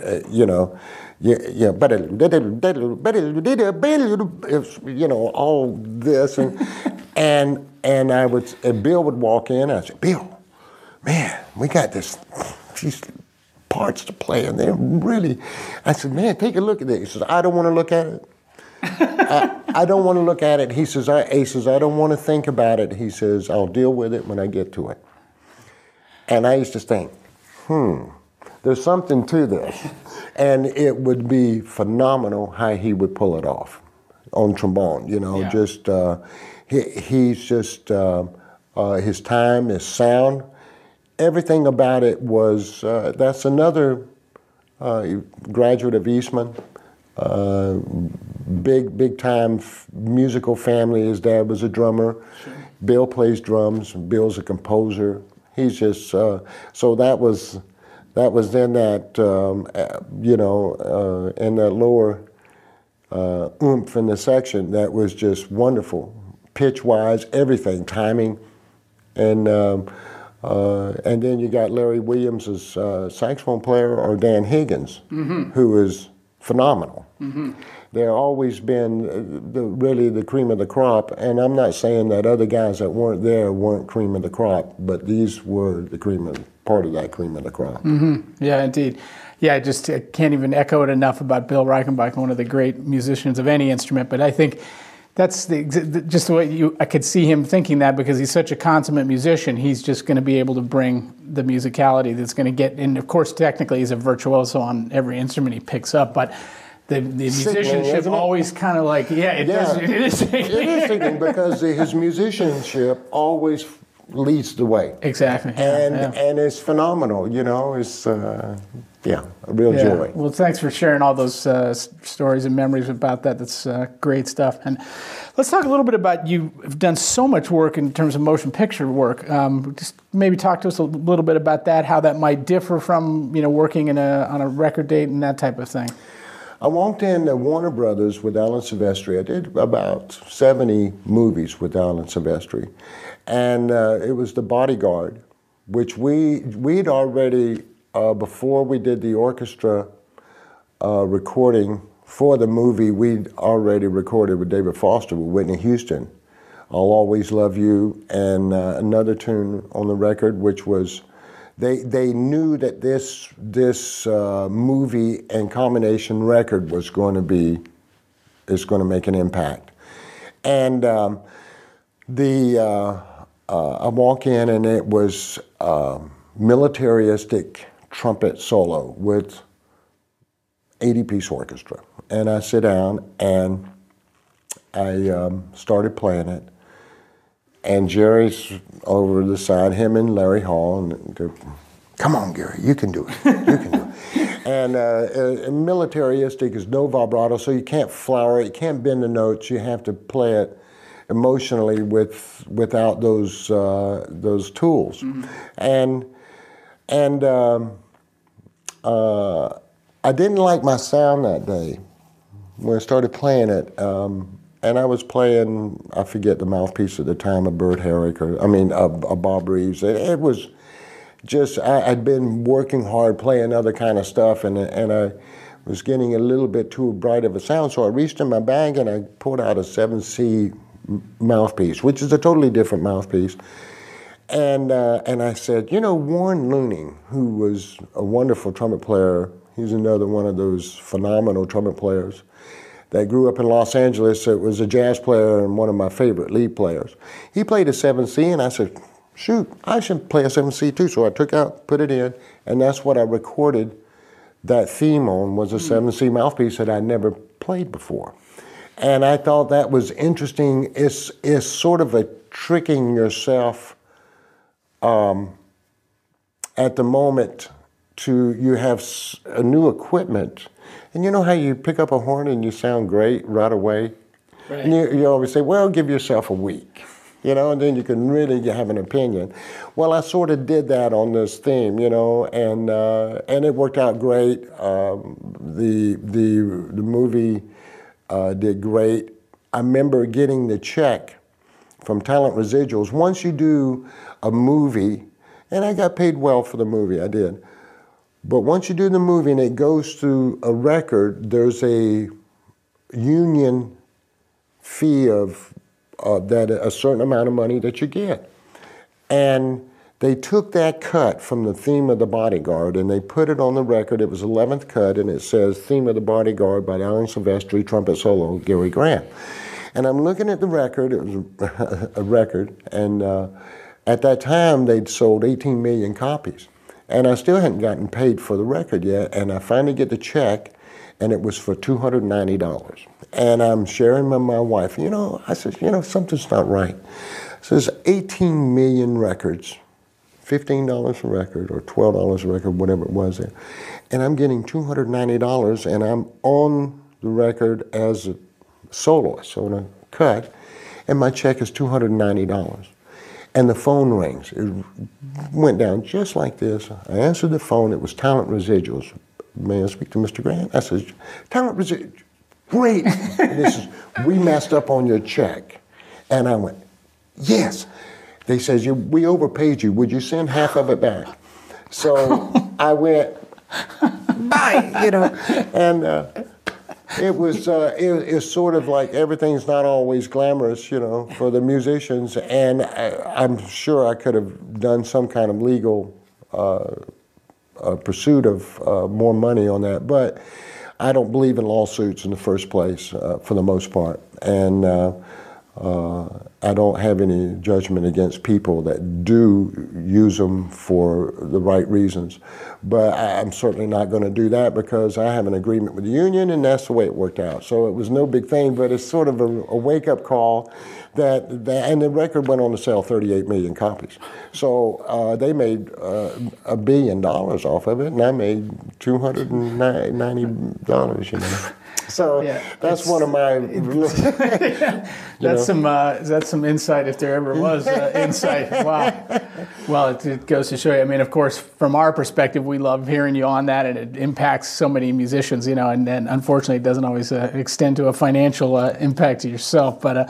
uh, you know, yeah, yeah, but you know all this and and and I would and Bill would walk in. I'd say, Bill, man, we got this these parts to play, and they're really. I said, man, take a look at this. He says, I don't want to look at it. I, I don't want to look at it. He says, I, he says, I don't want to think about it. He says, I'll deal with it when I get to it. And I used to think, hmm, there's something to this. And it would be phenomenal how he would pull it off on trombone. You know, yeah. just, uh, he, he's just, uh, uh, his time, his sound, everything about it was, uh, that's another uh, graduate of Eastman. Uh, big, big time musical family. His dad was a drummer. Sure. Bill plays drums. Bill's a composer. He's just uh, so that was that was in that um, you know uh, in that lower uh, oomph in the section that was just wonderful, pitch wise, everything, timing, and um, uh, and then you got Larry Williams as uh, saxophone player or Dan Higgins, mm-hmm. who is phenomenal. Mm-hmm. They've always been the, really the cream of the crop, and I'm not saying that other guys that weren't there weren't cream of the crop, but these were the cream of, part of that cream of the crop. Mm-hmm. Yeah, indeed. Yeah, I just I can't even echo it enough about Bill Reichenbach, one of the great musicians of any instrument, but I think that's the, just the way you, I could see him thinking that because he's such a consummate musician. He's just going to be able to bring the musicality that's going to get, and of course, technically, he's a virtuoso on every instrument he picks up, but the, the musicianship always kind of like, yeah, it, yeah. Does, it is singing. It is singing because his musicianship always leads the way. Exactly. And yeah. and it's phenomenal, you know, it's, uh, yeah, a real yeah. joy. Well, thanks for sharing all those uh, stories and memories about that. That's uh, great stuff. And let's talk a little bit about, you've done so much work in terms of motion picture work. Um, just maybe talk to us a little bit about that, how that might differ from, you know, working in a, on a record date and that type of thing. I walked into Warner Brothers with Alan Silvestri. I did about seventy movies with Alan Silvestri. And uh, it was The Bodyguard, which we, we'd already, uh, before we did the orchestra uh, recording for the movie, we'd already recorded with David Foster, with Whitney Houston, I'll Always Love You, and uh, another tune on the record, which was They they knew that this this uh, movie and combination record was going to be is going to make an impact, and um, the uh, uh, I walk in and it was um, militaristic trumpet solo with eighty-piece orchestra. And I sit down and I um, started playing it. And Jerry's over the side, him and Larry Hall, and they're, come on, Gary, you can do it, you can do it. And, uh, and militaristic is no vibrato, so you can't flower it, you can't bend the notes, you have to play it emotionally with without those uh, those tools. Mm-hmm. And, and um, uh, I didn't like my sound that day when I started playing it. Um, And I was playing, I forget the mouthpiece at the time, a Bert Herrick, or I mean, a, a Bob Reeves. It, it was just, I, I'd been working hard playing other kind of stuff, and, and I was getting a little bit too bright of a sound, so I reached in my bag and I pulled out a seven C mouthpiece, which is a totally different mouthpiece. And, uh, and I said, you know, Warren Looning, who was a wonderful trumpet player, he's another one of those phenomenal trumpet players, that grew up in Los Angeles. It was a jazz player and one of my favorite lead players. He played a seven C, and I said, shoot, I should play a seven C too. So I took out, put it in, and that's what I recorded that theme on, was a seven C mouthpiece that I never played before. And I thought that was interesting. It's, it's sort of a tricking yourself um, at the moment to, you have a new equipment. And you know how you pick up a horn and you sound great right away? Right. And you, you always say, well, give yourself a week, you know, and then you can really have an opinion. Well, I sort of did that on this theme, you know, and uh, and it worked out great. Um, the, the, the movie uh, did great. I remember getting the check from Talent Residuals. Once you do a movie, and I got paid well for the movie, I did. But once you do the movie and it goes through a record, there's a union fee of uh, that a certain amount of money that you get. And they took that cut from the theme of The Bodyguard and they put it on the record. It was eleventh cut, and it says Theme of the Bodyguard by Alan Silvestri, trumpet solo, Gary Grant. And I'm looking at the record, it was a record, and uh, at that time they'd sold eighteen million copies. And I still hadn't gotten paid for the record yet, and I finally get the check, and it was for two hundred ninety dollars. And I'm sharing with my wife, you know, I said, you know, something's not right. So there's eighteen million records, fifteen dollars a record or twelve dollars a record, whatever it was there. And I'm getting two hundred ninety dollars, and I'm on the record as a soloist, so in a cut, and my check is two hundred ninety dollars. And the phone rings. It went down just like this. I answered the phone. It was Talent Residuals. May I speak to Mister Grant? I said, Talent Residuals, great. This is, we messed up on your check. And I went, yes. They says, we overpaid you. Would you send half of it back? So I went, bye, you know. And uh, it was uh, it, it's sort of like everything's not always glamorous, you know, for the musicians. And I, I'm sure I could have done some kind of legal uh, uh, pursuit of uh, more money on that. But I don't believe in lawsuits in the first place, uh, for the most part. And uh, uh, I don't have any judgment against people that do use them for the right reasons. But I'm certainly not going to do that because I have an agreement with the union, and that's the way it worked out. So it was no big thing, but it's sort of a, a wake-up call that, that, and the record went on to sell thirty-eight million copies. So uh, they made a uh, billion dollars off of it, and I made two hundred ninety dollars, you know. So yeah, that's one of my. Yeah, that's know. some uh, that's some insight, if there ever was uh, insight. Wow. Well, it, it goes to show you. I mean, of course, from our perspective, we love hearing you on that, and it impacts so many musicians, you know. And, and unfortunately, it doesn't always uh, extend to a financial uh, impact to yourself, but. Uh,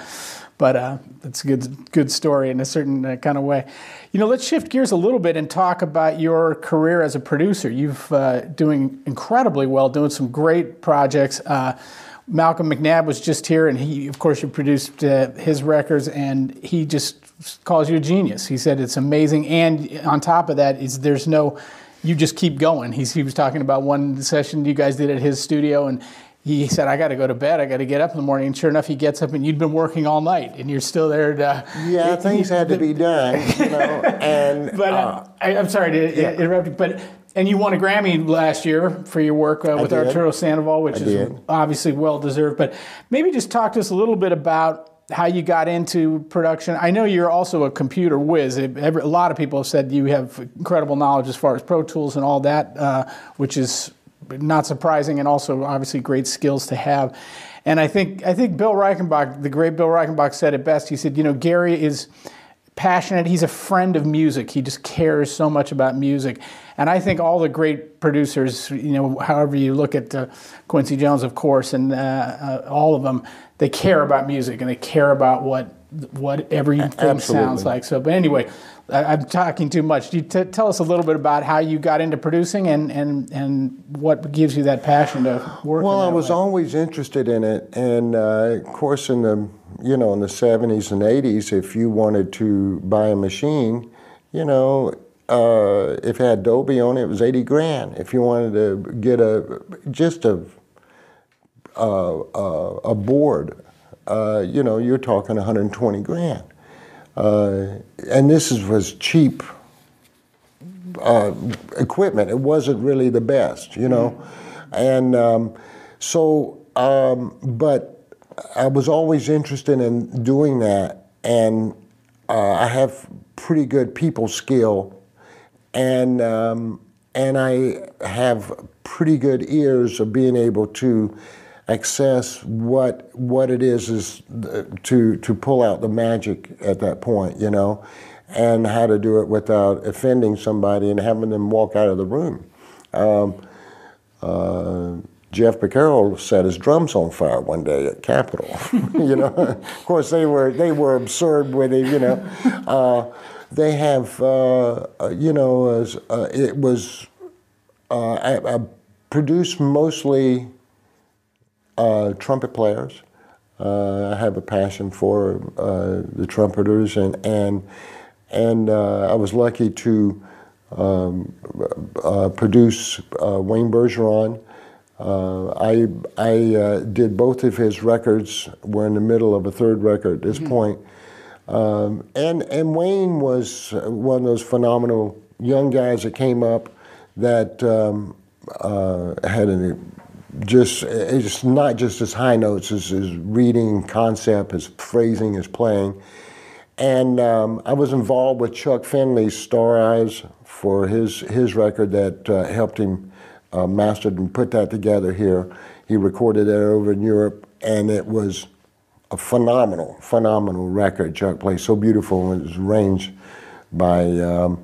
But uh, it's a good, good story in a certain uh, kind of way. You know, let's shift gears a little bit and talk about your career as a producer. You've uh, doing incredibly well, doing some great projects. Uh, Malcolm McNabb was just here, and he, of course, you produced uh, his records, and he just calls you a genius. He said it's amazing, and on top of that, is there's no, you just keep going. He's, he was talking about one session you guys did at his studio, and he said, I got to go to bed. I got to get up in the morning. And sure enough, he gets up, and you'd been working all night, and you're still there. To, yeah, it, things had to be done. You know, and but uh, I, I'm sorry to yeah. interrupt you, but and you won a Grammy last year for your work uh, with Arturo Sandoval, which I is did. obviously well deserved. But maybe just talk to us a little bit about how you got into production. I know you're also a computer whiz. A lot of people have said you have incredible knowledge as far as Pro Tools and all that, uh, which is not surprising, and also obviously great skills to have. And I think I think Bill Reichenbach, the great Bill Reichenbach, said it best. He said, you know, Gary is passionate. He's a friend of music. He just cares so much about music. And I think all the great producers, you know, however you look at uh, Quincy Jones, of course, and uh, uh, all of them, they care about music, and they care about what what everything Absolutely. sounds like. So, but anyway, I, I'm talking too much. Do you t tell us a little bit about how you got into producing, and and and what gives you that passion to work? Well, I was way. always interested in it, and uh, of course, in the you know in the seventies and eighties, if you wanted to buy a machine, you know. Uh, if it had Dolby on it, it was eighty grand. If you wanted to get a just a uh, uh, a board, uh, you know, you're talking one hundred twenty grand. Uh, and this is, was cheap uh, equipment. It wasn't really the best, you know. Mm-hmm. And um, so, um, but I was always interested in doing that, and uh, I have pretty good people skill. And um, and I have pretty good ears of being able to access what what it is is to to pull out the magic at that point, you know, and how to do it without offending somebody and having them walk out of the room. Um, uh, Jeff Becerra set his drums on fire one day at Capitol. You know, of course they were they were absurd with it, you know. Uh, They have, uh, you know, as, uh, it was, uh, I, I produced mostly uh, trumpet players. Uh, I have a passion for uh, the trumpeters, and and, and uh, I was lucky to um, uh, produce uh, Wayne Bergeron. Uh, I, I uh, did both of his records. We're in the middle of a third record at this mm-hmm. point. Um, and, and Wayne was one of those phenomenal young guys that came up that um, uh, had a, just, it's not just his high notes, it's his reading concept, his phrasing, his playing. And um, I was involved with Chuck Finley's Star Eyes for his, his record that uh, helped him uh, master and put that together here. He recorded that over in Europe, and it was a phenomenal, phenomenal record. Chuck played so beautiful, and it was arranged by, um,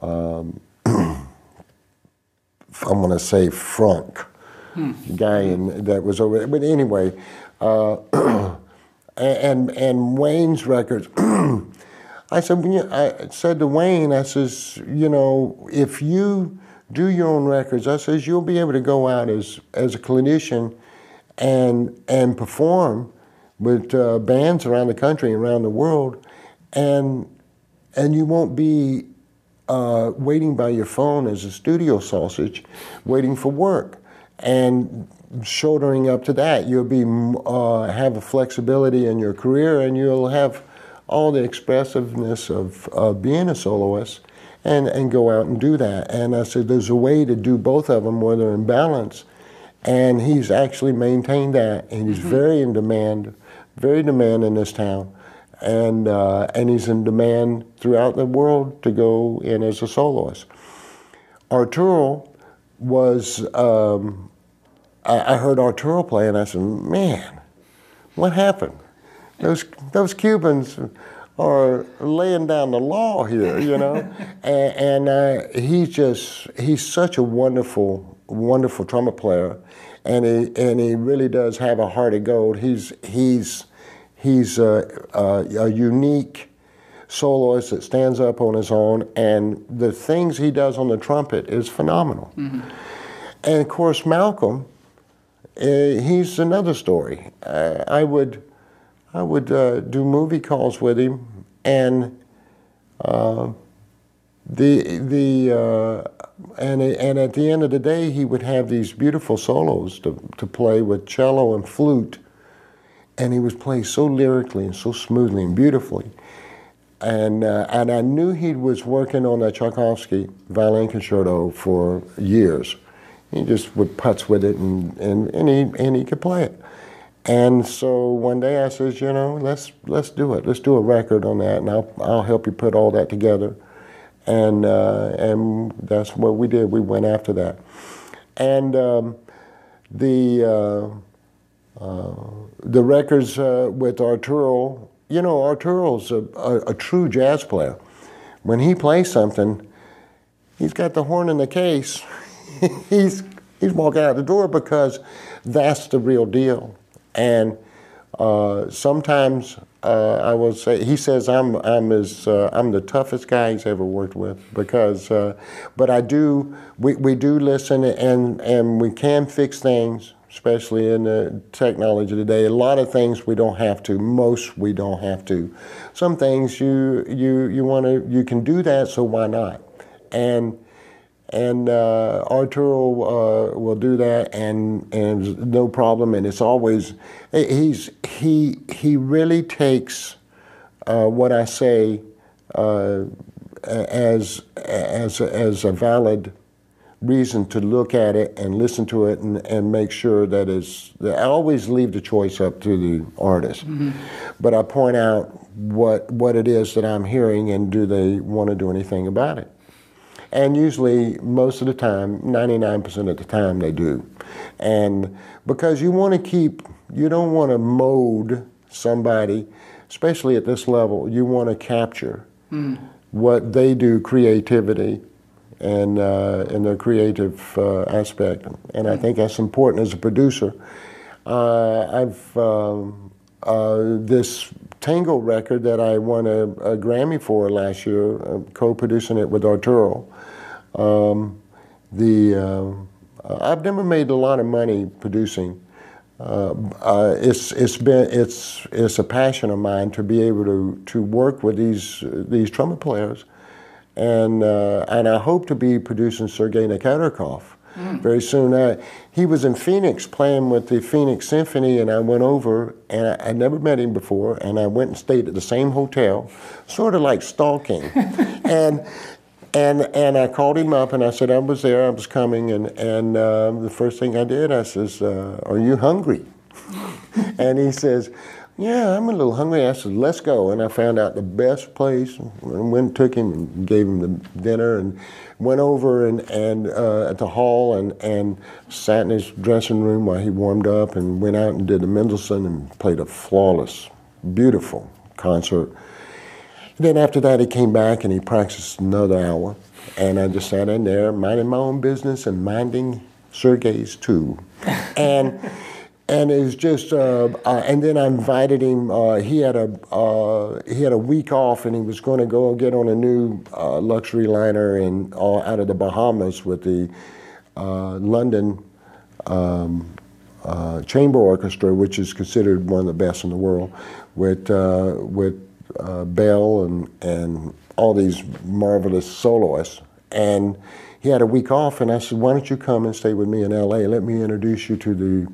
um, I'm going to say Frank, hmm. the guy in, that was over there. But anyway, uh, and and Wayne's records. I said, I said to Wayne, I says, you know, if you do your own records, I says you'll be able to go out as as a clinician, and and perform with uh, bands around the country, around the world, and and you won't be uh, waiting by your phone as a studio sausage, waiting for work, and shouldering up to that. You'll be uh, have a flexibility in your career, and you'll have all the expressiveness of uh, being a soloist, and and go out and do that. And I said, there's a way to do both of them where they're in balance. And he's actually maintained that, and he's mm-hmm. very in demand, very demand in this town, and uh, and he's in demand throughout the world to go in as a soloist. Arturo was, um, I, I heard Arturo play, and I said, man, what happened? Those those Cubans are laying down the law here, you know. and and uh, he's just he's such a wonderful. wonderful trumpet player, and he and he really does have a heart of gold. He's he's he's a, a, a unique soloist that stands up on his own, and the things he does on the trumpet is phenomenal. Mm-hmm. And of course, Malcolm, uh, he's another story. Uh, I would I would uh, do movie calls with him, and uh, The the uh, and and at the end of the day, he would have these beautiful solos to to play with cello and flute, and he was playing so lyrically and so smoothly and beautifully, and uh, and I knew he was working on that Tchaikovsky violin concerto for years. He just would putz with it, and and and he and he could play it. And so one day I says, you know, let's let's do it. Let's do a record on that, and I'll I'll help you put all that together. And uh, and that's what we did. We went after that, and um, the uh, uh, the records uh, with Arturo. You know, Arturo's a, a, a true jazz player. When he plays something, he's got the horn in the case. he's he's walking out the door because that's the real deal. And uh, sometimes. Uh, I will say, he says I'm I'm his, uh, I'm the toughest guy he's ever worked with because, uh, but I do we, we do listen and and we can fix things, especially in the technology today. A lot of things we don't have to. Most we don't have to. Some things you you you want to you can do that, so why not? And and uh, Arturo uh, will do that, and and no problem. And it's always he's. He he really takes uh, what I say uh, as as as a valid reason to look at it and listen to it and, and make sure that it's. I always leave the choice up to the artist, mm-hmm. but I point out what what it is that I'm hearing and do they want to do anything about it. And usually, most of the time, ninety-nine percent of the time, they do, and because you want to keep. You don't want to mold somebody, especially at this level. You want to capture mm. what they do, creativity, and uh, and their creative uh, aspect. And I think that's important as a producer. Uh, I've uh, uh, this tango record that I won a, a Grammy for last year, uh, co-producing it with Arturo. Um, the uh, I've never made a lot of money producing. Uh, uh, it's it's been it's it's a passion of mine to be able to to work with these uh, these trumpet players, and uh, and I hope to be producing Sergei Nikiforov mm. very soon. I, he was in Phoenix playing with the Phoenix Symphony, and I went over and I, I never met him before, and I went and stayed at the same hotel, sort of like stalking, and. And and I called him up and I said I was there, I was coming, and and uh, the first thing I did I says, uh, "Are you hungry?" And he says, "Yeah, I'm a little hungry." I said, "Let's go." And I found out the best place and went and took him and gave him the dinner and went over and and uh, at the hall and and sat in his dressing room while he warmed up and went out and did the Mendelssohn and played a flawless, beautiful concert. Then after that, he came back and he practiced another hour, and I just sat in there minding my own business and minding Sergei's too, and and it was just. Uh, uh, and then I invited him. Uh, he had a uh, he had a week off, and he was going to go get on a new uh, luxury liner and all out of the Bahamas with the uh, London um, uh, Chamber Orchestra, which is considered one of the best in the world, with uh, with. Uh, Bell and and all these marvelous soloists, and he had a week off, and I said, "Why don't you come and stay with me in L A? Let me introduce you to the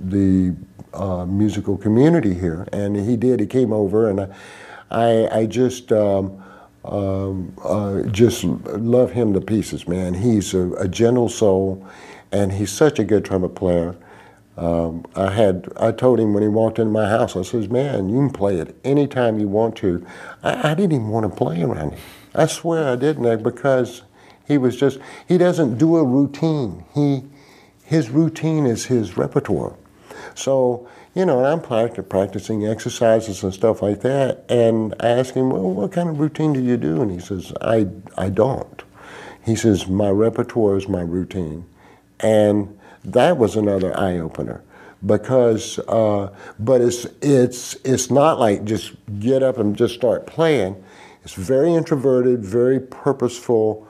the uh, musical community here." And he did. He came over, and I I, I just um, um, uh, just love him to pieces, man. He's a, a gentle soul, and he's such a good trumpet player. Um, I had, I told him when he walked into my house, I says, "Man, you can play it anytime you want to." I, I didn't even want to play around him. I swear I didn't, because he was just, he doesn't do a routine. He, his routine is his repertoire. So, you know, and I'm practicing exercises and stuff like that, and I asked him, "Well, what kind of routine do you do?" And he says, I, I don't. He says, "My repertoire is my routine." And that was another eye opener, because uh, but it's it's it's not like just get up and just start playing. It's very introverted, very purposeful,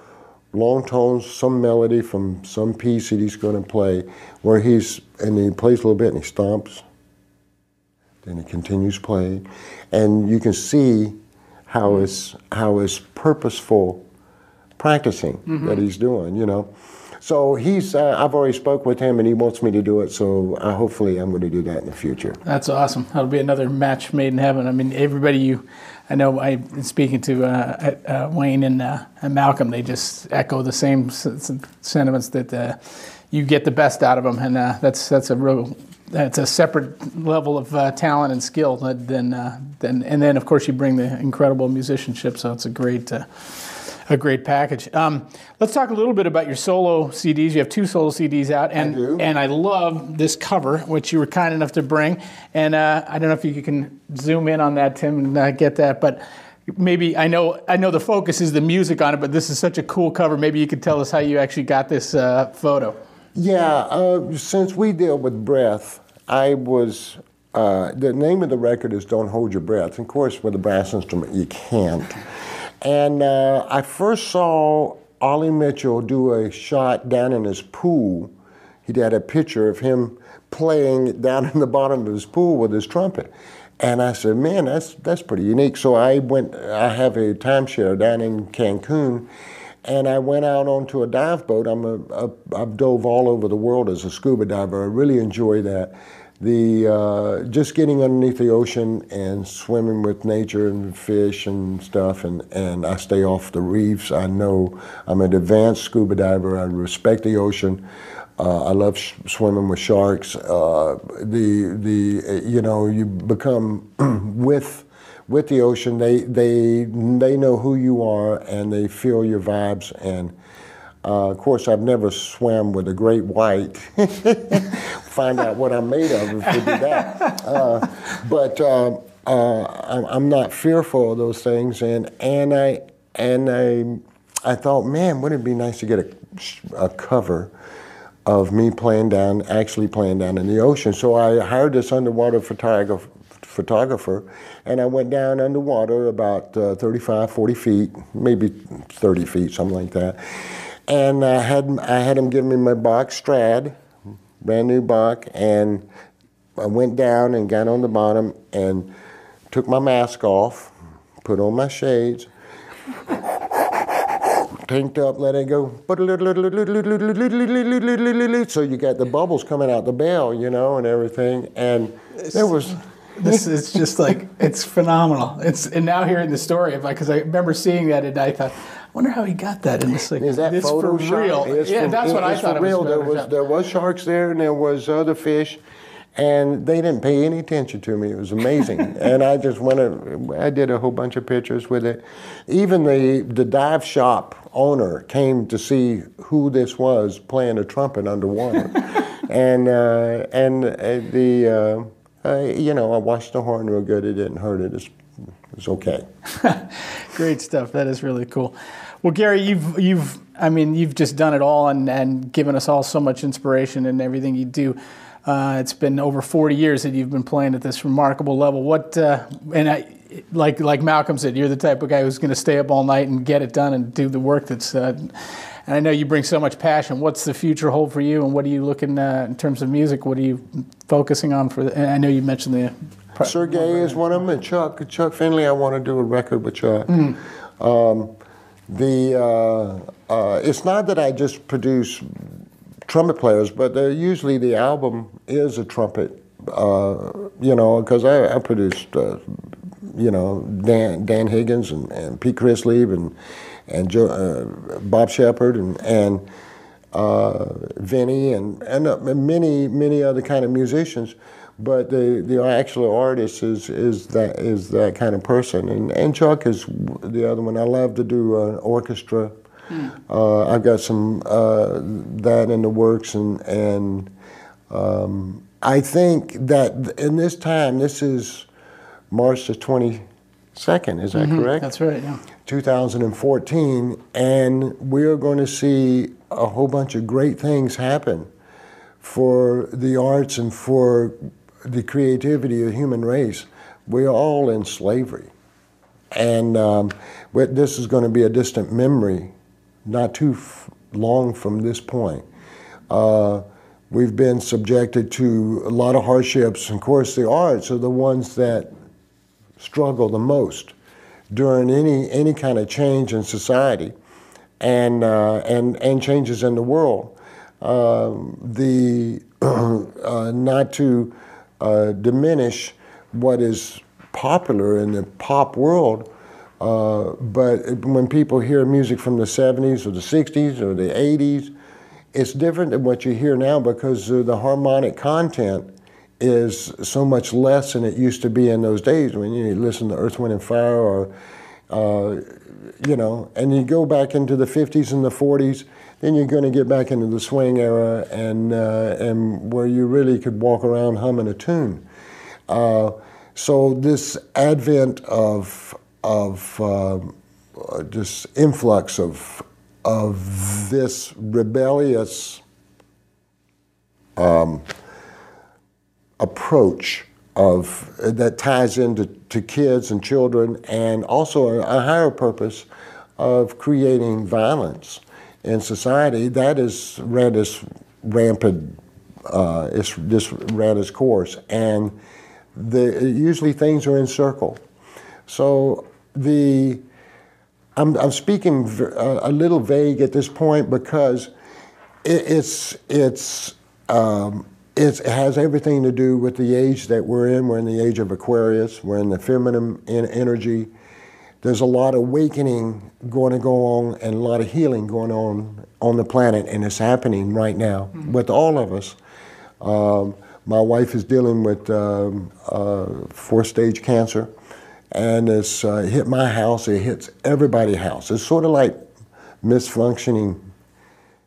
long tones, some melody from some piece that he's going to play, where he's and he plays a little bit and he stomps, then he continues playing, and you can see how it's how it's purposeful practicing mm-hmm. that he's doing, you know. So he's, uh, I've already spoke with him, and he wants me to do it, so I, hopefully I'm going to do that in the future. That's awesome. That'll be another match made in heaven. I mean, everybody you, I know I speaking to uh, uh, Wayne and, uh, and Malcolm, they just echo the same sentiments that uh, you get the best out of them, and uh, that's, that's a real... That's a separate level of uh, talent and skill. Then, uh, then, and then, of course, you bring the incredible musicianship. So it's a great, uh, a great package. Um, let's talk a little bit about your solo C Ds. You have two solo C Ds out, and I do. And I love this cover, which you were kind enough to bring. And uh, I don't know if you can zoom in on that, Tim, and uh, get that, but. Maybe I know I know the focus is the music on it, but this is such a cool cover. Maybe you could tell us how you actually got this uh, photo. Yeah, uh, since we deal with breath, I was, uh, the name of the record is Don't Hold Your Breath. Of course, with a brass instrument, you can't. And uh, I first saw Ollie Mitchell do a shot down in his pool. He had a picture of him playing down in the bottom of his pool with his trumpet. And I said, man, that's, that's pretty unique. So I went, I have a timeshare down in Cancun. And I went out onto a dive boat. I'm a, a, I've dove all over the world as a scuba diver. I really enjoy that. The uh, just getting underneath the ocean and swimming with nature and fish and stuff. And, and I stay off the reefs. I know I'm an advanced scuba diver. I respect the ocean. Uh, I love sh swimming with sharks. Uh, the the you know you become with. With the ocean, they they they know who you are, and they feel your vibes. And uh, of course, I've never swam with a great white. Find out what I'm made of if you do that. Uh, but uh, uh, I'm not fearful of those things. And and I and I I thought, man, wouldn't it be nice to get a, a cover of me playing down, actually playing down in the ocean? So I hired this underwater photographer. photographer, and I went down underwater about uh, thirty-five, forty feet, maybe thirty feet, something like that. And I had, I had him give me my Bach Strad, brand new Bach, and I went down and got on the bottom and took my mask off, put on my shades, tanked up, let it go. So you got the bubbles coming out the bell, you know, and everything. And there was... This is just like, it's phenomenal. It's and now hearing the story of like, because I remember seeing that and I thought, I wonder how he got that. And it's like, is that this for real? It's yeah, from, that's it, what I thought. It was real. There was there was sharks there and there was other fish, and they didn't pay any attention to me. It was amazing, and I just went. To, I did a whole bunch of pictures with it. Even the the dive shop owner came to see who this was playing a trumpet underwater, and uh, and uh, the. Uh, Uh, you know, I washed the horn real good. It didn't hurt it. It's, it's okay. Great stuff. That is really cool. Well, Gary, you've you've I mean, you've just done it all and and given us all so much inspiration in everything you do. Uh, it's been over forty years that you've been playing at this remarkable level. What uh, and I like like Malcolm said, you're the type of guy who's going to stay up all night and get it done and do the work that's. Uh, and I know you bring so much passion. What's the future hold for you, and what are you looking uh, in terms of music? What are you focusing on for? The, and I know you mentioned the Sergey is one of them, and Chuck Chuck Finley. I want to do a record with Chuck. Mm. Um, the uh, uh, it's not that I just produce trumpet players, but usually the album is a trumpet. Uh, you know, because I, I produced uh, you know Dan Dan Higgins and, and Pete Chrislieve and. and Joe, uh, Bob Shepard and, and uh, Vinnie and, and uh, many, many other kind of musicians. But the, the actual artist is, is, that, is that kind of person. And, and Chuck is the other one. I love to do an orchestra. Mm. Uh, I've got some uh, that in the works. And, and um, I think that in this time, this is March the twenty-second, is that mm-hmm. correct? That's right, yeah. two thousand fourteen, and we're going to see a whole bunch of great things happen for the arts and for the creativity of the human race. We're all in slavery, and um, this is going to be a distant memory not too f long from this point. Uh, we've been subjected to a lot of hardships, and of course the arts are the ones that struggle the most during any any kind of change in society. and uh, and and changes in the world. Uh, the uh, not to uh, diminish what is popular in the pop world, uh, but when people hear music from the seventies or the sixties or the eighties, it's different than what you hear now because the harmonic content is so much less than it used to be in those days when you listen to Earth, Wind and Fire, or uh, you know, and you go back into the fifties and the forties, then you're going to get back into the swing era and uh, and where you really could walk around humming a tune. Uh, so this advent of of uh, this influx of of this rebellious um, approach of that ties into to kids and children, and also a higher purpose of creating violence in society, that is ran its rampant, uh, it's just ran its course, and the usually things are in circle. So the I'm, I'm speaking a little vague at this point because it, it's it's. Um, It's, it has everything to do with the age that we're in. We're in the age of Aquarius. We're in the feminine in energy. There's a lot of awakening going to go on and a lot of healing going on on the planet, and it's happening right now mm-hmm. with all of us. Um, my wife is dealing with um, uh, fourth-stage cancer, and it's uh, hit my house. It hits everybody's house. It's sort of like misfunctioning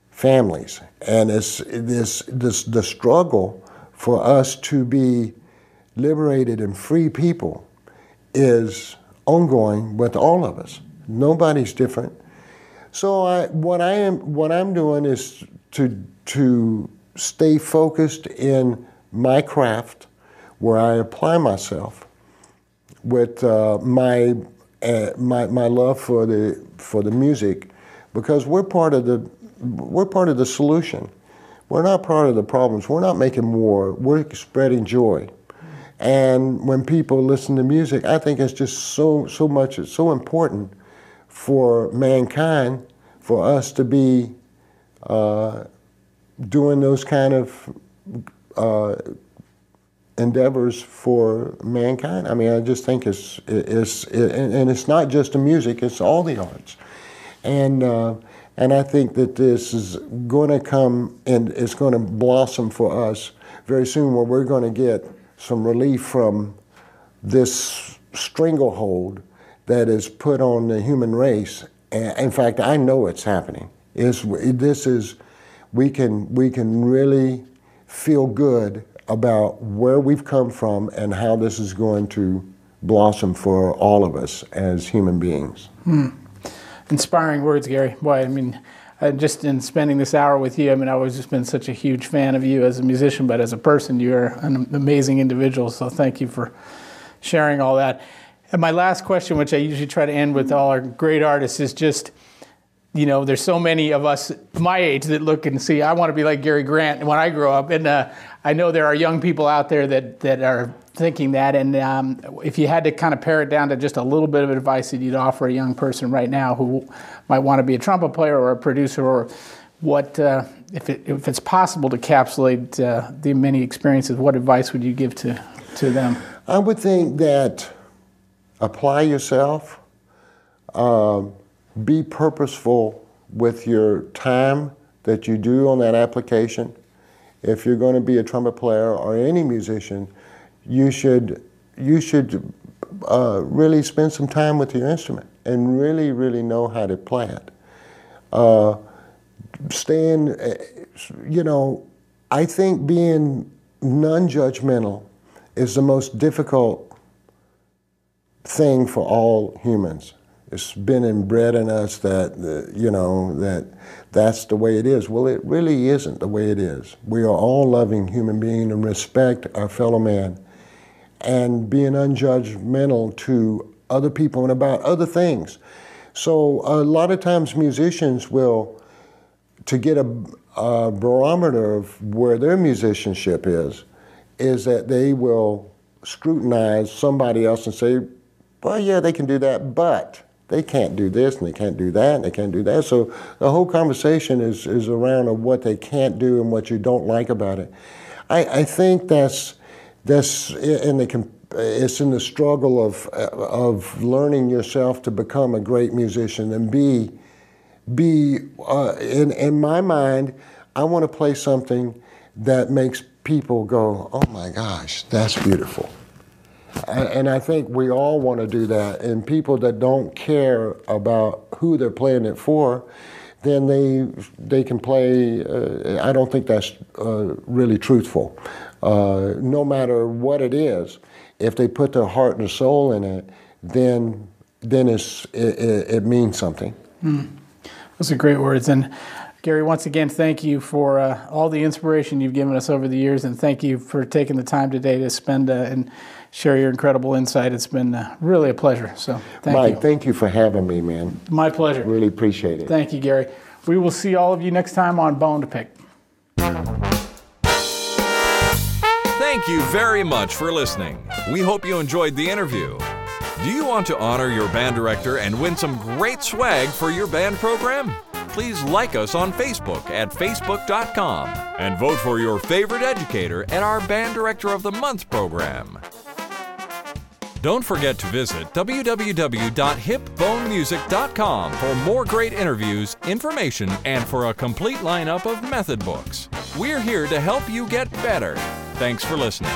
families, and it's this this the struggle for us to be liberated and free people is ongoing with all of us. Nobody's different. So I what I am what I'm doing is to to stay focused in my craft, where I apply myself with uh, my uh, my my love for the for the music, because we're part of the. We're part of the solution. We're not part of the problems. We're not making war. We're spreading joy. And when people listen to music, I think it's just so so much, it's so important for mankind, for us to be uh, doing those kind of uh, endeavors for mankind. I mean, I just think it's, it's it, and it's not just the music, it's all the arts. And uh, And I think that this is going to come, and it's going to blossom for us very soon, where we're going to get some relief from this stranglehold that is put on the human race. And in fact, I know it's happening. It's, this is, we can, we can really feel good about where we've come from and how this is going to blossom for all of us as human beings. Hmm. Inspiring words, Gary. Boy, I mean, I just in spending this hour with you, I mean, I've always just been such a huge fan of you as a musician, but as a person, you're an amazing individual, so thank you for sharing all that. And my last question, which I usually try to end with all our great artists, is just, you know, there's so many of us my age that look and see, I want to be like Gary Grant when I grow up, and uh, I know there are young people out there that, that are thinking that, and um, if you had to kind of pare it down to just a little bit of advice that you'd offer a young person right now who might want to be a trumpet player or a producer, or what, uh, if, it, if it's possible to encapsulate uh, the many experiences, what advice would you give to, to them? I would think that apply yourself, uh, be purposeful with your time that you do on that application. If you're going to be a trumpet player or any musician, you should you should uh, really spend some time with your instrument and really, really know how to play it. Uh, staying, you know, I think being non-judgmental is the most difficult thing for all humans. It's been inbred in us that, you know, that that's the way it is. Well, it really isn't the way it is. We are all loving human beings and respect our fellow man. And being unjudgmental to other people and about other things. So a lot of times musicians will, to get a, a barometer of where their musicianship is, is that they will scrutinize somebody else and say, well, yeah, they can do that, but they can't do this, and they can't do that, and they can't do that. So the whole conversation is, is around of what they can't do and what you don't like about it. I, I think that's, that's in the, it's in the struggle of, of learning yourself to become a great musician and be, be uh, in, in my mind, I want to play something that makes people go, oh my gosh, that's beautiful. And I think we all want to do that. And people that don't care about who they're playing it for, then they they can play. Uh, I don't think that's uh, really truthful. Uh, no matter what it is, if they put their heart and their soul in it, then then it's, it, it, it means something. Mm. Those are great words. And Gary, once again, thank you for uh, all the inspiration you've given us over the years, and thank you for taking the time today to spend uh, and share your incredible insight. It's been uh, really a pleasure. So, thank Mike, you. Thank you for having me, man. My pleasure. Really appreciate it. Thank you, Gary. We will see all of you next time on Bone to Pick. Thank you very much for listening. We hope you enjoyed the interview. Do you want to honor your band director and win some great swag for your band program? Please like us on Facebook at facebook dot com and vote for your favorite educator at our Band Director of the Month program. Don't forget to visit w w w dot hip bone music dot com for more great interviews, information, and for a complete lineup of method books. We're here to help you get better. Thanks for listening.